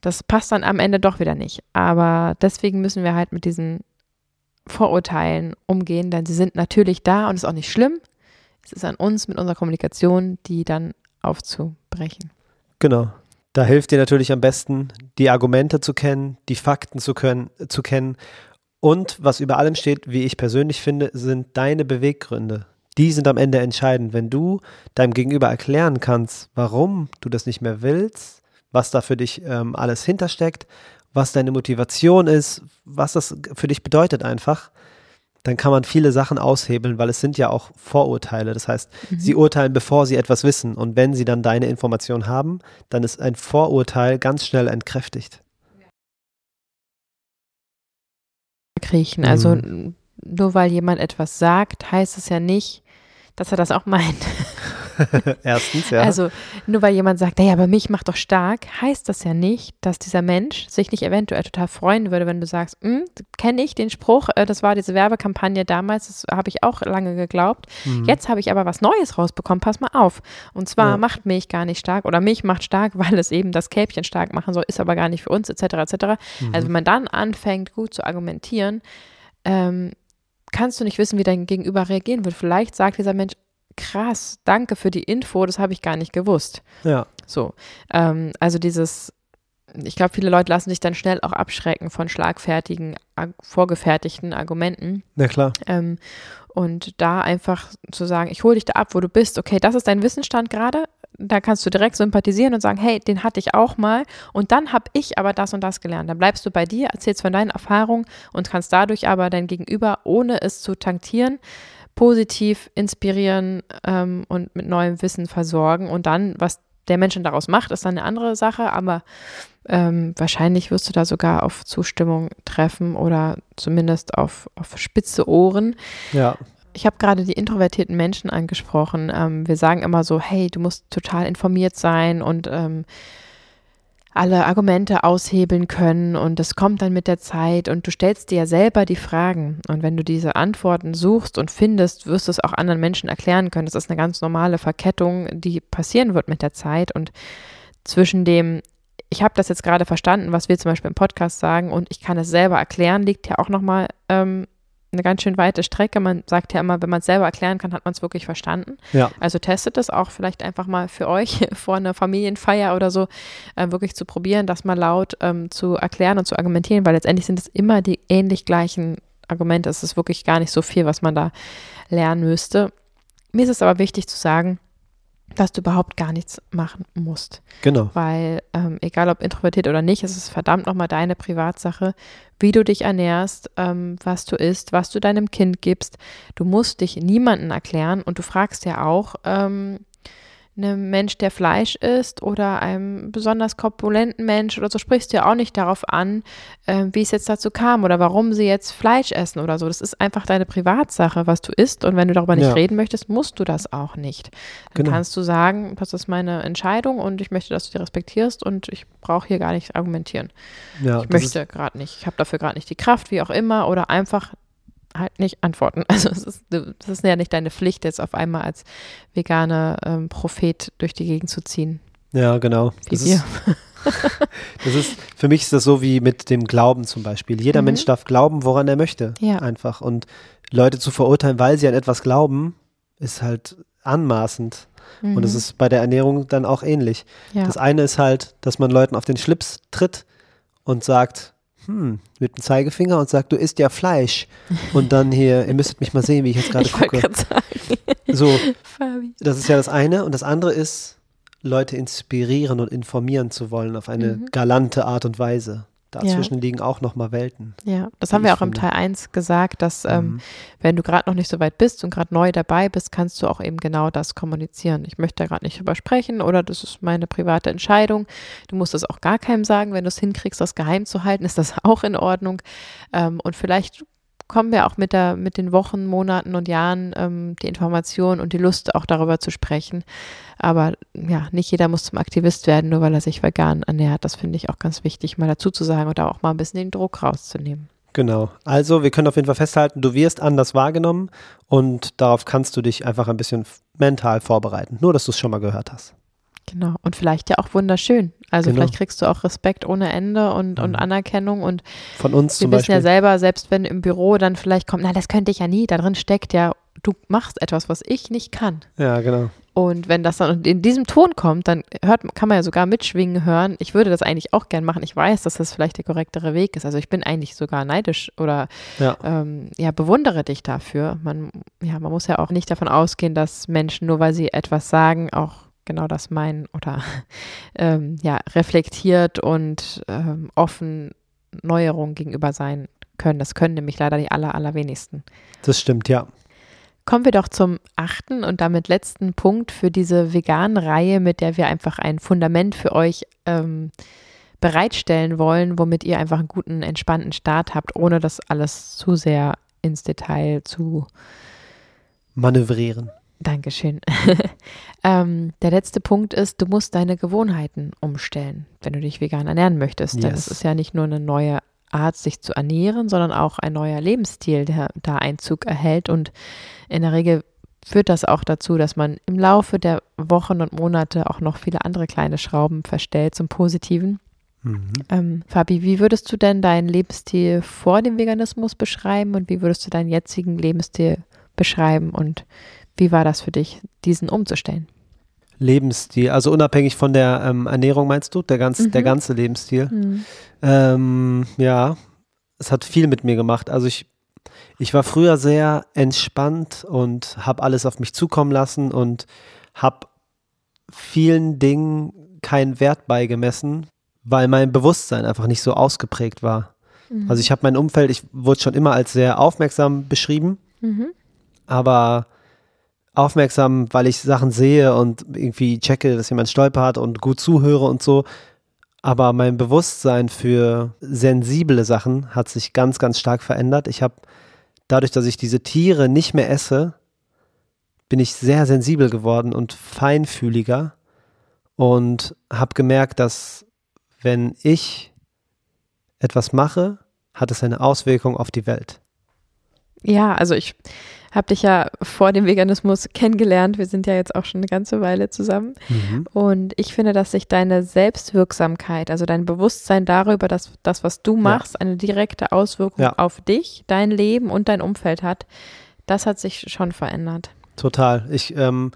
das passt dann am Ende doch wieder nicht. Aber deswegen müssen wir halt mit diesen Vorurteilen umgehen, denn sie sind natürlich da und ist auch nicht schlimm. Es ist an uns mit unserer Kommunikation, die dann aufzubrechen. Genau. Da hilft dir natürlich am besten, die Argumente zu kennen, die Fakten zu können, zu kennen. Und was über allem steht, wie ich persönlich finde, sind deine Beweggründe. Die sind am Ende entscheidend. Wenn du deinem Gegenüber erklären kannst, warum du das nicht mehr willst, was da für dich ähm, alles hintersteckt, was deine Motivation ist, was das für dich bedeutet einfach, dann kann man viele Sachen aushebeln, weil es sind ja auch Vorurteile. Das heißt, mhm. sie urteilen, bevor sie etwas wissen. Und wenn sie dann deine Information haben, dann ist ein Vorurteil ganz schnell entkräftigt. Kriechen. Also mhm. nur weil jemand etwas sagt, heißt es ja nicht, dass er das auch meint. Erstens, ja. Also nur weil jemand sagt, naja, aber mich macht doch stark, heißt das ja nicht, dass dieser Mensch sich nicht eventuell total freuen würde, wenn du sagst, kenne ich den Spruch, das war diese Werbekampagne damals, das habe ich auch lange geglaubt. Mhm. Jetzt habe ich aber was Neues rausbekommen, pass mal auf. Und zwar ja. macht Milch gar nicht stark oder Milch macht stark, weil es eben das Kälbchen stark machen soll, ist aber gar nicht für uns, et cetera et cetera. Mhm. Also wenn man dann anfängt, gut zu argumentieren, ähm, kannst du nicht wissen, wie dein Gegenüber reagieren wird. Vielleicht sagt dieser Mensch, krass, danke für die Info, das habe ich gar nicht gewusst. Ja. So, ähm, also dieses, ich glaube, viele Leute lassen sich dann schnell auch abschrecken von schlagfertigen, ag- vorgefertigten Argumenten. Na klar. Ähm, und da einfach zu sagen, ich hole dich da ab, wo du bist, okay, das ist dein Wissensstand gerade, da kannst du direkt sympathisieren und sagen, hey, den hatte ich auch mal und dann habe ich aber das und das gelernt. Dann bleibst du bei dir, erzählst von deinen Erfahrungen und kannst dadurch aber dein Gegenüber, ohne es zu tankieren, positiv inspirieren ähm, und mit neuem Wissen versorgen. Und dann, was der Mensch daraus macht, ist dann eine andere Sache, aber ähm, wahrscheinlich wirst du da sogar auf Zustimmung treffen oder zumindest auf, auf spitze Ohren. Ja. Ich habe gerade die introvertierten Menschen angesprochen. Ähm, wir sagen immer so, hey, du musst total informiert sein und ähm, alle Argumente aushebeln können und das kommt dann mit der Zeit und du stellst dir ja selber die Fragen und wenn du diese Antworten suchst und findest, wirst du es auch anderen Menschen erklären können. Das ist eine ganz normale Verkettung, die passieren wird mit der Zeit und zwischen dem, ich habe das jetzt gerade verstanden, was wir zum Beispiel im Podcast sagen und ich kann es selber erklären, liegt ja auch nochmal ähm, eine ganz schön weite Strecke. Man sagt ja immer, wenn man es selber erklären kann, hat man es wirklich verstanden. Ja. Also testet es auch vielleicht einfach mal für euch vor einer Familienfeier oder so, äh, wirklich zu probieren, das mal laut ähm, zu erklären und zu argumentieren, weil letztendlich sind es immer die ähnlich gleichen Argumente. Es ist wirklich gar nicht so viel, was man da lernen müsste. Mir ist es aber wichtig zu sagen, dass du überhaupt gar nichts machen musst. Genau. Weil, ähm, egal ob introvertiert oder nicht, es ist verdammt nochmal deine Privatsache, wie du dich ernährst, ähm, was du isst, was du deinem Kind gibst. Du musst dich niemandem erklären und du fragst ja auch ähm, einem Mensch, der Fleisch isst oder einem besonders korpulenten Mensch oder so, sprichst du ja auch nicht darauf an, äh, wie es jetzt dazu kam oder warum sie jetzt Fleisch essen oder so. Das ist einfach deine Privatsache, was du isst und wenn du darüber nicht ja. reden möchtest, musst du das auch nicht. Dann genau. kannst du sagen, das ist meine Entscheidung und ich möchte, dass du die respektierst und ich brauche hier gar nicht argumentieren. Ja, ich möchte gerade nicht, ich habe dafür gerade nicht die Kraft, wie auch immer oder einfach halt nicht antworten. Also es ist, das ist ja nicht deine Pflicht, jetzt auf einmal als veganer ähm, Prophet durch die Gegend zu ziehen. Ja, genau. Das ist, das ist, für mich ist das so wie mit dem Glauben zum Beispiel. Jeder mhm. Mensch darf glauben, woran er möchte. Ja. Einfach. Und Leute zu verurteilen, weil sie an etwas glauben, ist halt anmaßend. Mhm. Und es ist bei der Ernährung dann auch ähnlich. Ja. Das eine ist halt, dass man Leuten auf den Schlips tritt und sagt, hm, mit dem Zeigefinger und sagt, du isst ja Fleisch. Und dann hier, ihr müsstet mich mal sehen, wie ich jetzt gerade gucke. Ich wollte gerade sagen. So, Fabi. Das ist ja das eine. Und das andere ist, Leute inspirieren und informieren zu wollen auf eine mhm. galante Art und Weise. Dazwischen ja. liegen auch nochmal Welten. Ja, das haben wir auch finde. im Teil eins gesagt, dass mhm. ähm, wenn du gerade noch nicht so weit bist und gerade neu dabei bist, kannst du auch eben genau das kommunizieren. Ich möchte da gerade nicht drüber sprechen oder das ist meine private Entscheidung. Du musst das auch gar keinem sagen. Wenn du es hinkriegst, das geheim zu halten, ist das auch in Ordnung. Ähm, und vielleicht kommen wir auch mit, der, mit den Wochen, Monaten und Jahren ähm, die Information und die Lust auch darüber zu sprechen. Aber ja, nicht jeder muss zum Aktivist werden, nur weil er sich vegan ernährt. Das finde ich auch ganz wichtig, mal dazu zu sagen und da auch mal ein bisschen den Druck rauszunehmen. Genau. Also wir können auf jeden Fall festhalten, du wirst anders wahrgenommen und darauf kannst du dich einfach ein bisschen mental vorbereiten. Nur, dass du es schon mal gehört hast. Genau. Und vielleicht ja auch wunderschön. Also genau. Vielleicht kriegst du auch Respekt ohne Ende und, mhm. und Anerkennung. Und von uns zum Beispiel. Wir wissen ja selber, selbst wenn im Büro dann vielleicht kommt, na, das könnte ich ja nie, da drin steckt ja, du machst etwas, was ich nicht kann. Ja, genau. Und wenn das dann in diesem Ton kommt, dann hört, kann man ja sogar mitschwingen hören, ich würde das eigentlich auch gern machen, ich weiß, dass das vielleicht der korrektere Weg ist, also ich bin eigentlich sogar neidisch oder ja, ähm, ja bewundere dich dafür. Man, ja, man muss ja auch nicht davon ausgehen, dass Menschen, nur weil sie etwas sagen, auch genau das meinen oder ähm, ja, reflektiert und ähm, offen Neuerungen gegenüber sein können. Das können nämlich leider die aller, allerwenigsten. Das stimmt, ja. Kommen wir doch zum achten und damit letzten Punkt für diese veganen Reihe, mit der wir einfach ein Fundament für euch ähm, bereitstellen wollen, womit ihr einfach einen guten, entspannten Start habt, ohne das alles zu sehr ins Detail zu manövrieren. Dankeschön. ähm, der letzte Punkt ist, du musst deine Gewohnheiten umstellen, wenn du dich vegan ernähren möchtest. Yes. Denn es ist ja nicht nur eine neue Art, sich zu ernähren, sondern auch ein neuer Lebensstil, der da Einzug erhält. Und in der Regel führt das auch dazu, dass man im Laufe der Wochen und Monate auch noch viele andere kleine Schrauben verstellt zum Positiven. Mhm. Ähm, Fabi, wie würdest du denn deinen Lebensstil vor dem Veganismus beschreiben und wie würdest du deinen jetzigen Lebensstil beschreiben und wie war das für dich, diesen umzustellen? Lebensstil, also unabhängig von der ähm, Ernährung meinst du, der, ganz, mhm. der ganze Lebensstil? Mhm. Ähm, ja, es hat viel mit mir gemacht. Also ich, ich war früher sehr entspannt und habe alles auf mich zukommen lassen und habe vielen Dingen keinen Wert beigemessen, weil mein Bewusstsein einfach nicht so ausgeprägt war. Mhm. Also ich habe mein Umfeld, ich wurde schon immer als sehr aufmerksam beschrieben, mhm. aber aufmerksam, weil ich Sachen sehe und irgendwie checke, dass jemand stolpert und gut zuhöre und so. Aber mein Bewusstsein für sensible Sachen hat sich ganz, ganz stark verändert. Ich habe, dadurch, dass ich diese Tiere nicht mehr esse, bin ich sehr sensibel geworden und feinfühliger und habe gemerkt, dass wenn ich etwas mache, hat es eine Auswirkung auf die Welt. Ja, also ich habe dich ja vor dem Veganismus kennengelernt. Wir sind ja jetzt auch schon eine ganze Weile zusammen. Mhm. Und ich finde, dass sich deine Selbstwirksamkeit, also dein Bewusstsein darüber, dass das, was du machst, ja. eine direkte Auswirkung ja. auf dich, dein Leben und dein Umfeld hat, das hat sich schon verändert. Total. Ich, ähm,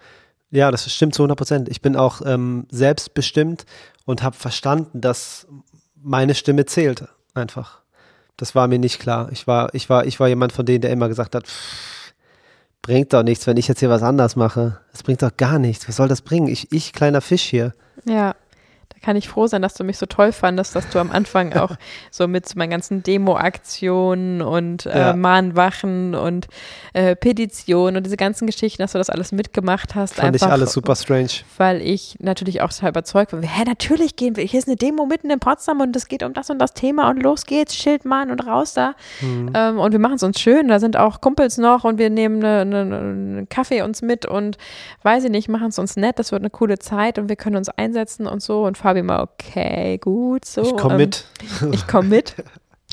ja, das stimmt zu hundert Prozent. Ich bin auch ähm, selbstbestimmt und habe verstanden, dass meine Stimme zählt einfach. Das war mir nicht klar. Ich war, ich war, ich war jemand von denen, der immer gesagt hat, bringt doch nichts, wenn ich jetzt hier was anders mache. Das bringt doch gar nichts. Was soll das bringen? Ich, ich kleiner Fisch hier. Ja, da kann ich froh sein, dass du mich so toll fandest, dass du am Anfang auch so mit so meinen ganzen Demo-Aktionen und äh, ja. Mahnwachen und äh, Petitionen und diese ganzen Geschichten, dass du das alles mitgemacht hast. Fand einfach, ich alles super strange. Weil ich natürlich auch total überzeugt war. Hä, natürlich gehen wir. Hier ist eine Demo mitten in Potsdam und es geht um das und das Thema und los geht's, Schild mahnen und raus da. Mhm. Ähm, und wir machen es uns schön. Da sind auch Kumpels noch und wir nehmen einen eine, eine Kaffee uns mit und weiß ich nicht, machen es uns nett. Das wird eine coole Zeit und wir können uns einsetzen und so. Und Fabi mal, okay, gut, so. Ich komme ähm, mit. Ich komme mit.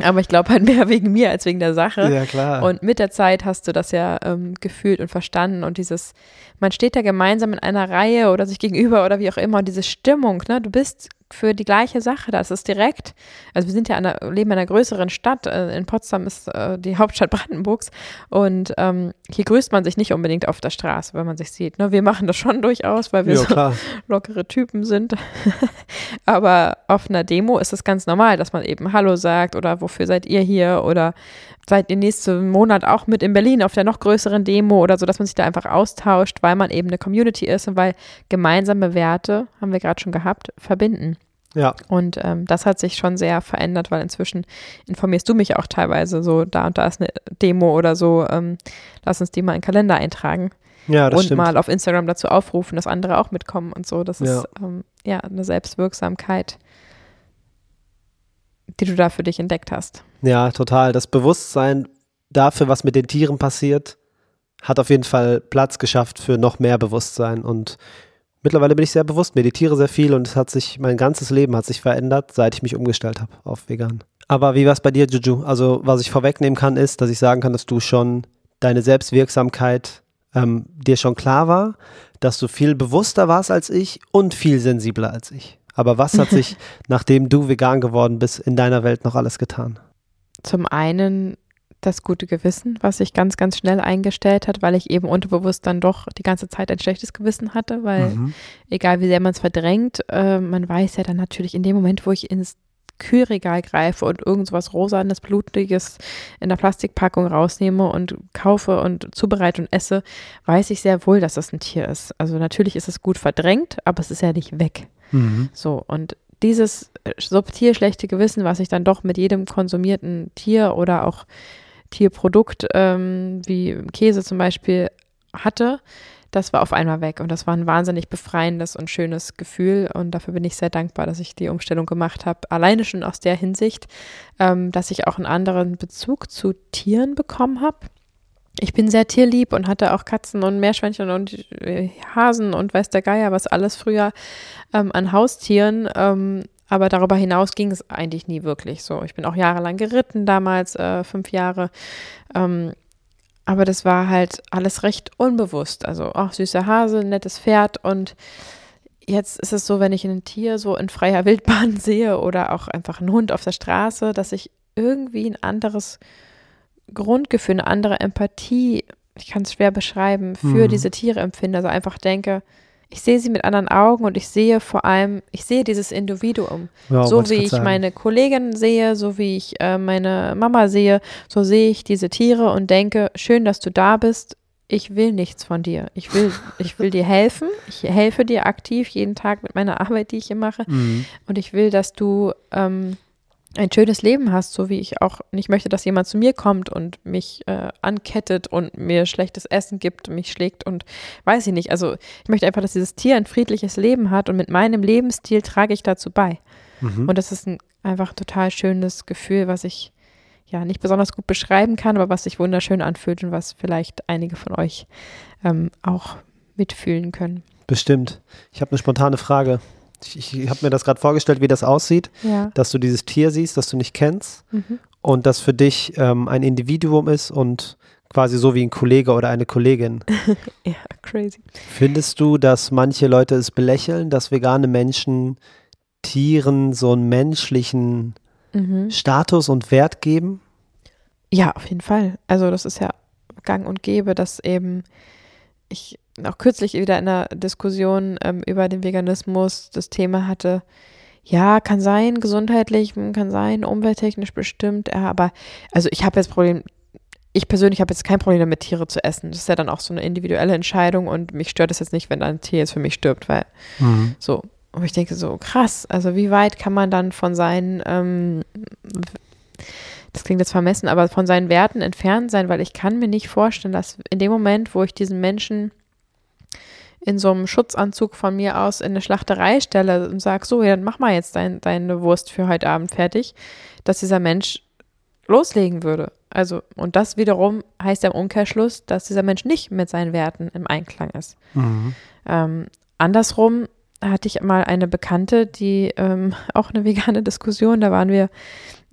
Aber ich glaube halt mehr wegen mir als wegen der Sache. Ja, klar. Und mit der Zeit hast du das ja ähm, gefühlt und verstanden und dieses, man steht da gemeinsam in einer Reihe oder sich gegenüber oder wie auch immer und diese Stimmung, ne, du bist für die gleiche Sache. Das ist direkt, also wir sind ja an der, leben in einer größeren Stadt. In Potsdam ist äh, die Hauptstadt Brandenburgs. Und ähm, hier grüßt man sich nicht unbedingt auf der Straße, wenn man sich sieht. Ne? Wir machen das schon durchaus, weil wir ja, so klar. lockere Typen sind. Aber auf einer Demo ist es ganz normal, dass man eben Hallo sagt oder wofür seid ihr hier oder seid ihr nächsten Monat auch mit in Berlin auf der noch größeren Demo oder so, dass man sich da einfach austauscht, weil man eben eine Community ist und weil gemeinsame Werte, haben wir gerade schon gehabt, verbinden. Ja. Und ähm, das hat sich schon sehr verändert, weil inzwischen informierst du mich auch teilweise so, da und da ist eine Demo oder so, ähm, lass uns die mal in den Kalender eintragen. Ja, das und stimmt. Mal auf Instagram dazu aufrufen, dass andere auch mitkommen und so. Das ja. ist ähm, ja eine Selbstwirksamkeit, die du da für dich entdeckt hast. Ja, total. Das Bewusstsein dafür, was mit den Tieren passiert, hat auf jeden Fall Platz geschafft für noch mehr Bewusstsein. Und mittlerweile bin ich sehr bewusst, meditiere sehr viel und es hat sich, mein ganzes Leben hat sich verändert, seit ich mich umgestellt habe auf vegan. Aber wie war es bei dir, Juju? Also was ich vorwegnehmen kann, ist, dass ich sagen kann, dass du schon deine Selbstwirksamkeit ähm, dir schon klar war, dass du viel bewusster warst als ich und viel sensibler als ich. Aber was hat sich, nachdem du vegan geworden bist, in deiner Welt noch alles getan? Zum einen das gute Gewissen, was sich ganz, ganz schnell eingestellt hat, weil ich eben unterbewusst dann doch die ganze Zeit ein schlechtes Gewissen hatte, weil mhm. egal wie sehr man es verdrängt, äh, man weiß ja dann natürlich in dem Moment, wo ich ins Kühlregal greife und irgend so was Rosanes, Blutiges in der Plastikpackung rausnehme und kaufe und zubereite und esse, weiß ich sehr wohl, dass das ein Tier ist. Also natürlich ist es gut verdrängt, aber es ist ja nicht weg. Mhm. So, und dieses subtil schlechte Gewissen, was ich dann doch mit jedem konsumierten Tier oder auch Tierprodukt ähm, wie Käse zum Beispiel hatte, das war auf einmal weg und das war ein wahnsinnig befreiendes und schönes Gefühl und dafür bin ich sehr dankbar, dass ich die Umstellung gemacht habe, alleine schon aus der Hinsicht, ähm, dass ich auch einen anderen Bezug zu Tieren bekommen habe. Ich bin sehr tierlieb und hatte auch Katzen und Meerschweinchen und Hasen und weiß der Geier, was alles früher ähm, an Haustieren, ähm, aber darüber hinaus ging es eigentlich nie wirklich so. Ich bin auch jahrelang geritten damals, äh, fünf Jahre, ähm, aber das war halt alles recht unbewusst. Also auch süßer Hase, nettes Pferd und jetzt ist es so, wenn ich ein Tier so in freier Wildbahn sehe oder auch einfach einen Hund auf der Straße, dass ich irgendwie ein anderes Grundgefühl, eine andere Empathie, ich kann es schwer beschreiben, für mhm. diese Tiere empfinde. Also einfach denke, ich sehe sie mit anderen Augen und ich sehe vor allem, ich sehe dieses Individuum. Ja, so wie ich sagen. meine Kollegin sehe, so wie ich äh, meine Mama sehe, so sehe ich diese Tiere und denke, schön, dass du da bist. Ich will nichts von dir. Ich will, ich will dir helfen. Ich helfe dir aktiv jeden Tag mit meiner Arbeit, die ich hier mache. Mhm. Und ich will, dass du ähm, ein schönes Leben hast, so wie ich auch nicht möchte, dass jemand zu mir kommt und mich äh, ankettet und mir schlechtes Essen gibt, mich schlägt und weiß ich nicht. Also ich möchte einfach, dass dieses Tier ein friedliches Leben hat und mit meinem Lebensstil trage ich dazu bei. Mhm. Und das ist ein einfach total schönes Gefühl, was ich ja nicht besonders gut beschreiben kann, aber was sich wunderschön anfühlt und was vielleicht einige von euch ähm, auch mitfühlen können. Bestimmt. Ich habe eine spontane Frage. Ich, ich habe mir das gerade vorgestellt, wie das aussieht, ja. dass du dieses Tier siehst, das du nicht kennst mhm. und das für dich ähm, ein Individuum ist und quasi so wie ein Kollege oder eine Kollegin. Ja, crazy. Findest du, dass manche Leute es belächeln, dass vegane Menschen Tieren so einen menschlichen mhm. Status und Wert geben? Ja, auf jeden Fall. Also das ist ja gang und gäbe, dass eben ich auch kürzlich wieder in einer Diskussion ähm, über den Veganismus das Thema hatte, ja, kann sein, gesundheitlich, kann sein, umwelttechnisch bestimmt, ja, aber also ich habe jetzt Problem, ich persönlich habe jetzt kein Problem damit, Tiere zu essen. Das ist ja dann auch so eine individuelle Entscheidung und mich stört es jetzt nicht, wenn ein Tier jetzt für mich stirbt, weil mhm. so, und ich denke so, krass, also wie weit kann man dann von seinen ähm, das klingt jetzt vermessen, aber von seinen Werten entfernt sein, weil ich kann mir nicht vorstellen, dass in dem Moment, wo ich diesen Menschen in so einem Schutzanzug von mir aus in eine Schlachterei stelle und sage, so, ja, dann mach mal jetzt dein, deine Wurst für heute Abend fertig, dass dieser Mensch loslegen würde. Also, und das wiederum heißt ja im Umkehrschluss, dass dieser Mensch nicht mit seinen Werten im Einklang ist. Mhm. Ähm, andersrum hatte ich mal eine Bekannte, die ähm, auch eine vegane Diskussion, da waren wir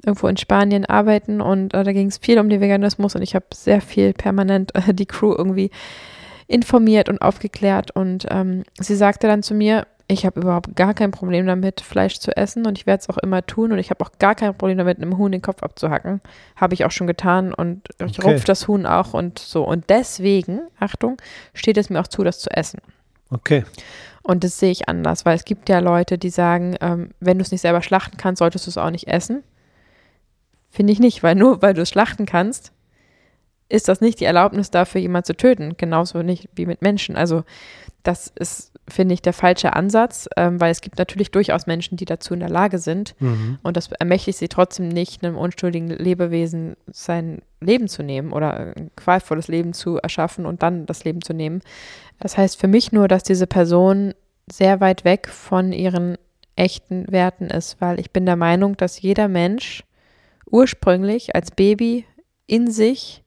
irgendwo in Spanien arbeiten und äh, da ging es viel um den Veganismus und ich habe sehr viel permanent äh, die Crew irgendwie informiert und aufgeklärt und ähm, sie sagte dann zu mir, Ich habe überhaupt gar kein Problem damit, Fleisch zu essen, und ich werde es auch immer tun, und ich habe auch gar kein Problem damit, einem Huhn den Kopf abzuhacken. Habe ich auch schon getan, und ich okay. rupfe das Huhn auch und so. Und deswegen, Achtung, steht es mir auch zu, das zu essen. Okay. Und das sehe ich anders, weil es gibt ja Leute, die sagen, ähm, wenn du es nicht selber schlachten kannst, solltest du es auch nicht essen. Finde ich nicht, weil nur weil du es schlachten kannst, ist das nicht die Erlaubnis dafür, jemanden zu töten. Genauso nicht wie mit Menschen. Also das ist, finde ich, der falsche Ansatz, ähm, weil es gibt natürlich durchaus Menschen, die dazu in der Lage sind. Mhm. Und das ermächtigt sie trotzdem nicht, einem unschuldigen Lebewesen sein Leben zu nehmen oder ein qualvolles Leben zu erschaffen und dann das Leben zu nehmen. Das heißt für mich nur, dass diese Person sehr weit weg von ihren echten Werten ist, weil ich bin der Meinung, dass jeder Mensch ursprünglich als Baby in sich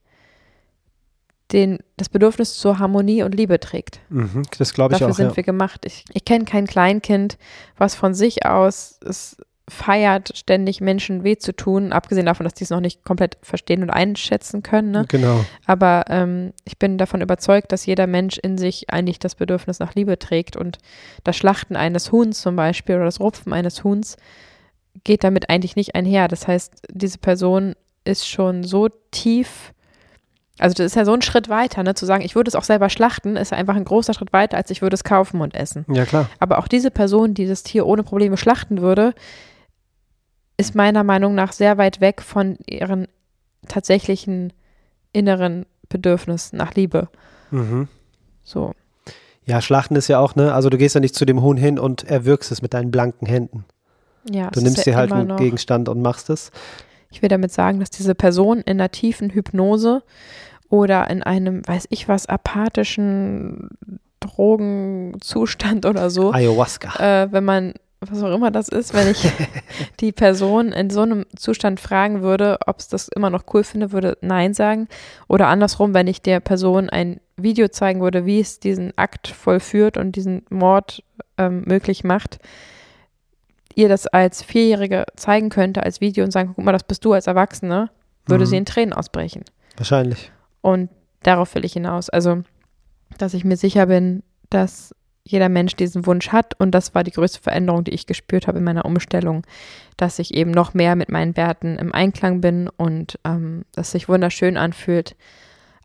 Den, das Bedürfnis zur Harmonie und Liebe trägt. Mhm, das glaube ich Dafür auch. Dafür sind ja. wir gemacht. Ich, ich kenne kein Kleinkind, was von sich aus es feiert, ständig Menschen weh zu tun, abgesehen davon, dass die es noch nicht komplett verstehen und einschätzen können. Ne? Genau. Aber ähm, ich bin davon überzeugt, dass jeder Mensch in sich eigentlich das Bedürfnis nach Liebe trägt, und das Schlachten eines Huhns zum Beispiel oder das Rupfen eines Huhns geht damit eigentlich nicht einher. Das heißt, diese Person ist schon so tief. Also das ist ja so ein Schritt weiter, ne? Zu sagen, ich würde es auch selber schlachten, ist einfach ein großer Schritt weiter, als ich würde es kaufen und essen. Ja, klar. Aber auch diese Person, die das Tier ohne Probleme schlachten würde, ist meiner Meinung nach sehr weit weg von ihren tatsächlichen inneren Bedürfnissen nach Liebe. Mhm. So. Ja, schlachten ist ja auch, ne? Also du gehst ja nicht zu dem Huhn hin und erwürgst es mit deinen blanken Händen. Ja. Du nimmst dir halt einen Gegenstand und machst es. Ich will damit sagen, dass diese Person in einer tiefen Hypnose oder in einem, weiß ich was, apathischen Drogenzustand oder so. Ayahuasca. Äh, wenn man, was auch immer das ist, wenn ich die Person in so einem Zustand fragen würde, ob es das immer noch cool finde, würde Nein sagen. Oder andersrum, wenn ich der Person ein Video zeigen würde, wie es diesen Akt vollführt und diesen Mord ähm, möglich macht, ihr das als Vierjährige zeigen könnte, als Video, und sagen, guck mal, das bist du als Erwachsene, würde mhm. sie in Tränen ausbrechen. Wahrscheinlich. Und darauf will ich hinaus. Also, dass ich mir sicher bin, dass jeder Mensch diesen Wunsch hat, und das war die größte Veränderung, die ich gespürt habe in meiner Umstellung, dass ich eben noch mehr mit meinen Werten im Einklang bin und ähm, dass sich wunderschön anfühlt,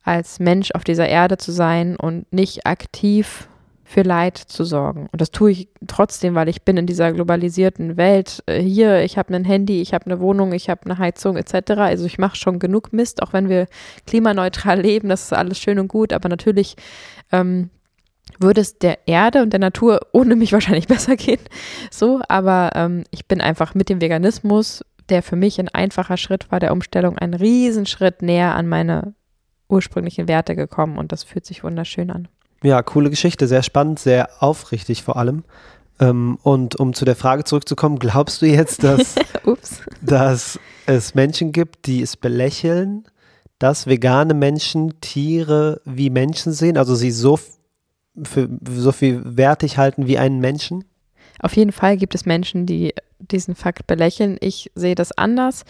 als Mensch auf dieser Erde zu sein und nicht aktiv für Leid zu sorgen. Und das tue ich trotzdem, weil ich bin in dieser globalisierten Welt hier, ich habe ein Handy, ich habe eine Wohnung, ich habe eine Heizung et cetera. Also ich mache schon genug Mist, auch wenn wir klimaneutral leben, das ist alles schön und gut, aber natürlich ähm, würde es der Erde und der Natur ohne mich wahrscheinlich besser gehen. So, aber ähm, ich bin einfach mit dem Veganismus, der für mich ein einfacher Schritt war, der Umstellung, einen Riesenschritt näher an meine ursprünglichen Werte gekommen, und das fühlt sich wunderschön an. Ja, coole Geschichte, sehr spannend, sehr aufrichtig vor allem. Ähm, und um zu der Frage zurückzukommen, glaubst du jetzt, dass, Ups. dass es Menschen gibt, die es belächeln, dass vegane Menschen Tiere wie Menschen sehen, also sie so, f- für, so viel wertig halten wie einen Menschen? Auf jeden Fall gibt es Menschen, die diesen Fakt belächeln. Ich sehe das anders.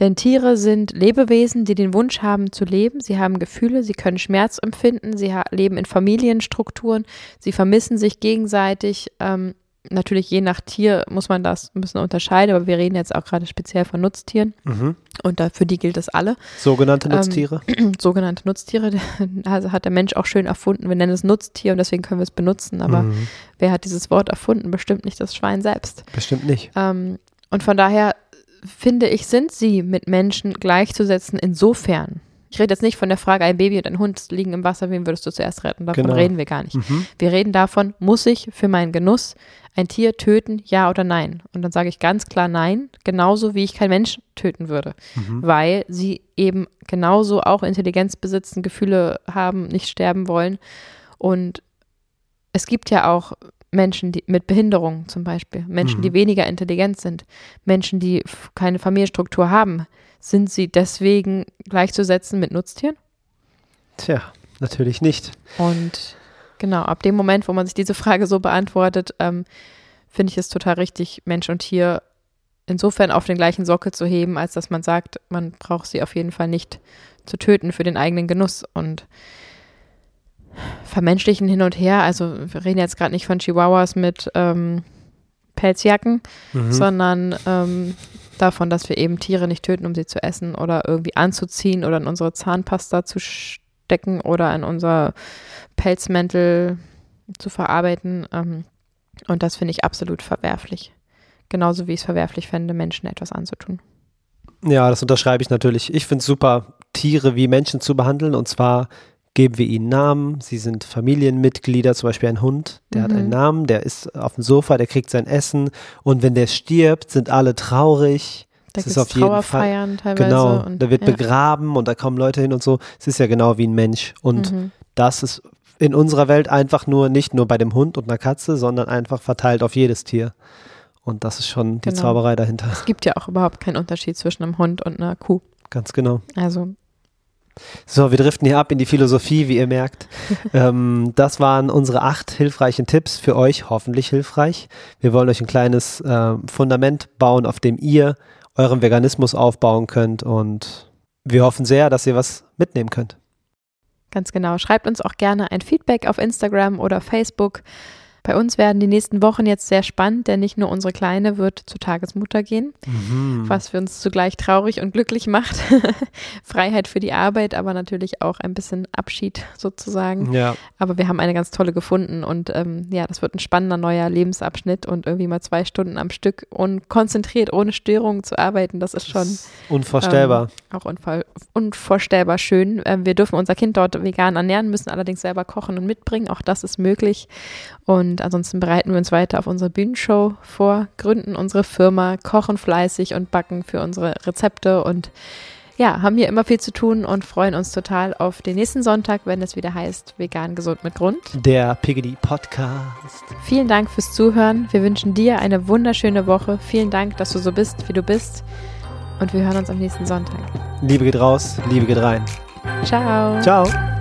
Denn Tiere sind Lebewesen, die den Wunsch haben zu leben. Sie haben Gefühle, sie können Schmerz empfinden, sie ha- leben in Familienstrukturen, sie vermissen sich gegenseitig. Ähm, natürlich je nach Tier muss man das ein bisschen unterscheiden, aber wir reden jetzt auch gerade speziell von Nutztieren. Mhm. Und da, für die gilt das alle. Sogenannte Nutztiere? Ähm, sogenannte Nutztiere, also hat der Mensch auch schön erfunden. Wir nennen es Nutztier und deswegen können wir es benutzen. Aber mhm. wer hat dieses Wort erfunden? Bestimmt nicht das Schwein selbst. Bestimmt nicht. Ähm, und von daher finde ich, sind sie mit Menschen gleichzusetzen insofern. Ich rede jetzt nicht von der Frage, ein Baby und ein Hund liegen im Wasser, wen würdest du zuerst retten? Davon genau. reden wir gar nicht. Mhm. Wir reden davon, muss ich für meinen Genuss ein Tier töten, ja oder nein? Und dann sage ich ganz klar nein, genauso wie ich keinen Menschen töten würde, mhm. weil sie eben genauso auch Intelligenz besitzen, Gefühle haben, nicht sterben wollen. Und es gibt ja auch Menschen die mit Behinderungen zum Beispiel, Menschen, mhm. die weniger intelligent sind, Menschen, die f- keine Familienstruktur haben, sind sie deswegen gleichzusetzen mit Nutztieren? Tja, natürlich nicht. Und genau, ab dem Moment, wo man sich diese Frage so beantwortet, ähm, finde ich es total richtig, Mensch und Tier insofern auf den gleichen Sockel zu heben, als dass man sagt, man braucht sie auf jeden Fall nicht zu töten für den eigenen Genuss. Und vermenschlichen hin und her. Also wir reden jetzt gerade nicht von Chihuahuas mit ähm, Pelzjacken, mhm. sondern ähm, davon, dass wir eben Tiere nicht töten, um sie zu essen oder irgendwie anzuziehen oder in unsere Zahnpasta zu stecken oder in unser Pelzmäntel zu verarbeiten. Ähm, und das finde ich absolut verwerflich. Genauso wie ich es verwerflich fände, Menschen etwas anzutun. Ja, das unterschreibe ich natürlich. Ich finde es super, Tiere wie Menschen zu behandeln, und zwar geben wir ihnen Namen, sie sind Familienmitglieder, zum Beispiel ein Hund, der mhm. hat einen Namen, der ist auf dem Sofa, der kriegt sein Essen, und wenn der stirbt, sind alle traurig. Da gibt es Trauerfeiern teilweise. Genau, und, da wird ja. begraben und da kommen Leute hin und so. Es ist ja genau wie ein Mensch, und mhm. das ist in unserer Welt einfach nur, nicht nur bei dem Hund und einer Katze, sondern einfach verteilt auf jedes Tier. Und das ist schon die genau. Zauberei dahinter. Es gibt ja auch überhaupt keinen Unterschied zwischen einem Hund und einer Kuh. Ganz genau. Also so, wir driften hier ab in die Philosophie, wie ihr merkt. ähm, das waren unsere acht hilfreichen Tipps für euch, hoffentlich hilfreich. Wir wollen euch ein kleines äh, Fundament bauen, auf dem ihr euren Veganismus aufbauen könnt, und wir hoffen sehr, dass ihr was mitnehmen könnt. Ganz genau. Schreibt uns auch gerne ein Feedback auf Instagram oder Facebook. Bei uns werden die nächsten Wochen jetzt sehr spannend, denn nicht nur unsere Kleine wird zur Tagesmutter gehen, mhm. was für uns zugleich traurig und glücklich macht. Freiheit für die Arbeit, aber natürlich auch ein bisschen Abschied sozusagen. Ja. Aber wir haben eine ganz tolle gefunden, und ähm, ja, das wird ein spannender neuer Lebensabschnitt, und irgendwie mal zwei Stunden am Stück und konzentriert ohne Störungen zu arbeiten, das ist schon das ist unvorstellbar. Ähm, auch unvor- unvorstellbar schön. Ähm, wir dürfen unser Kind dort vegan ernähren, müssen allerdings selber kochen und mitbringen. Auch das ist möglich. Und Und ansonsten bereiten wir uns weiter auf unsere Bühnenshow vor, gründen unsere Firma, kochen fleißig und backen für unsere Rezepte, und ja, haben hier immer viel zu tun und freuen uns total auf den nächsten Sonntag, wenn es wieder heißt Vegan Gesund mit Grund. Der Piggy Podcast. Vielen Dank fürs Zuhören. Wir wünschen dir eine wunderschöne Woche. Vielen Dank, dass du so bist, wie du bist, und wir hören uns am nächsten Sonntag. Liebe geht raus, Liebe geht rein. Ciao. Ciao.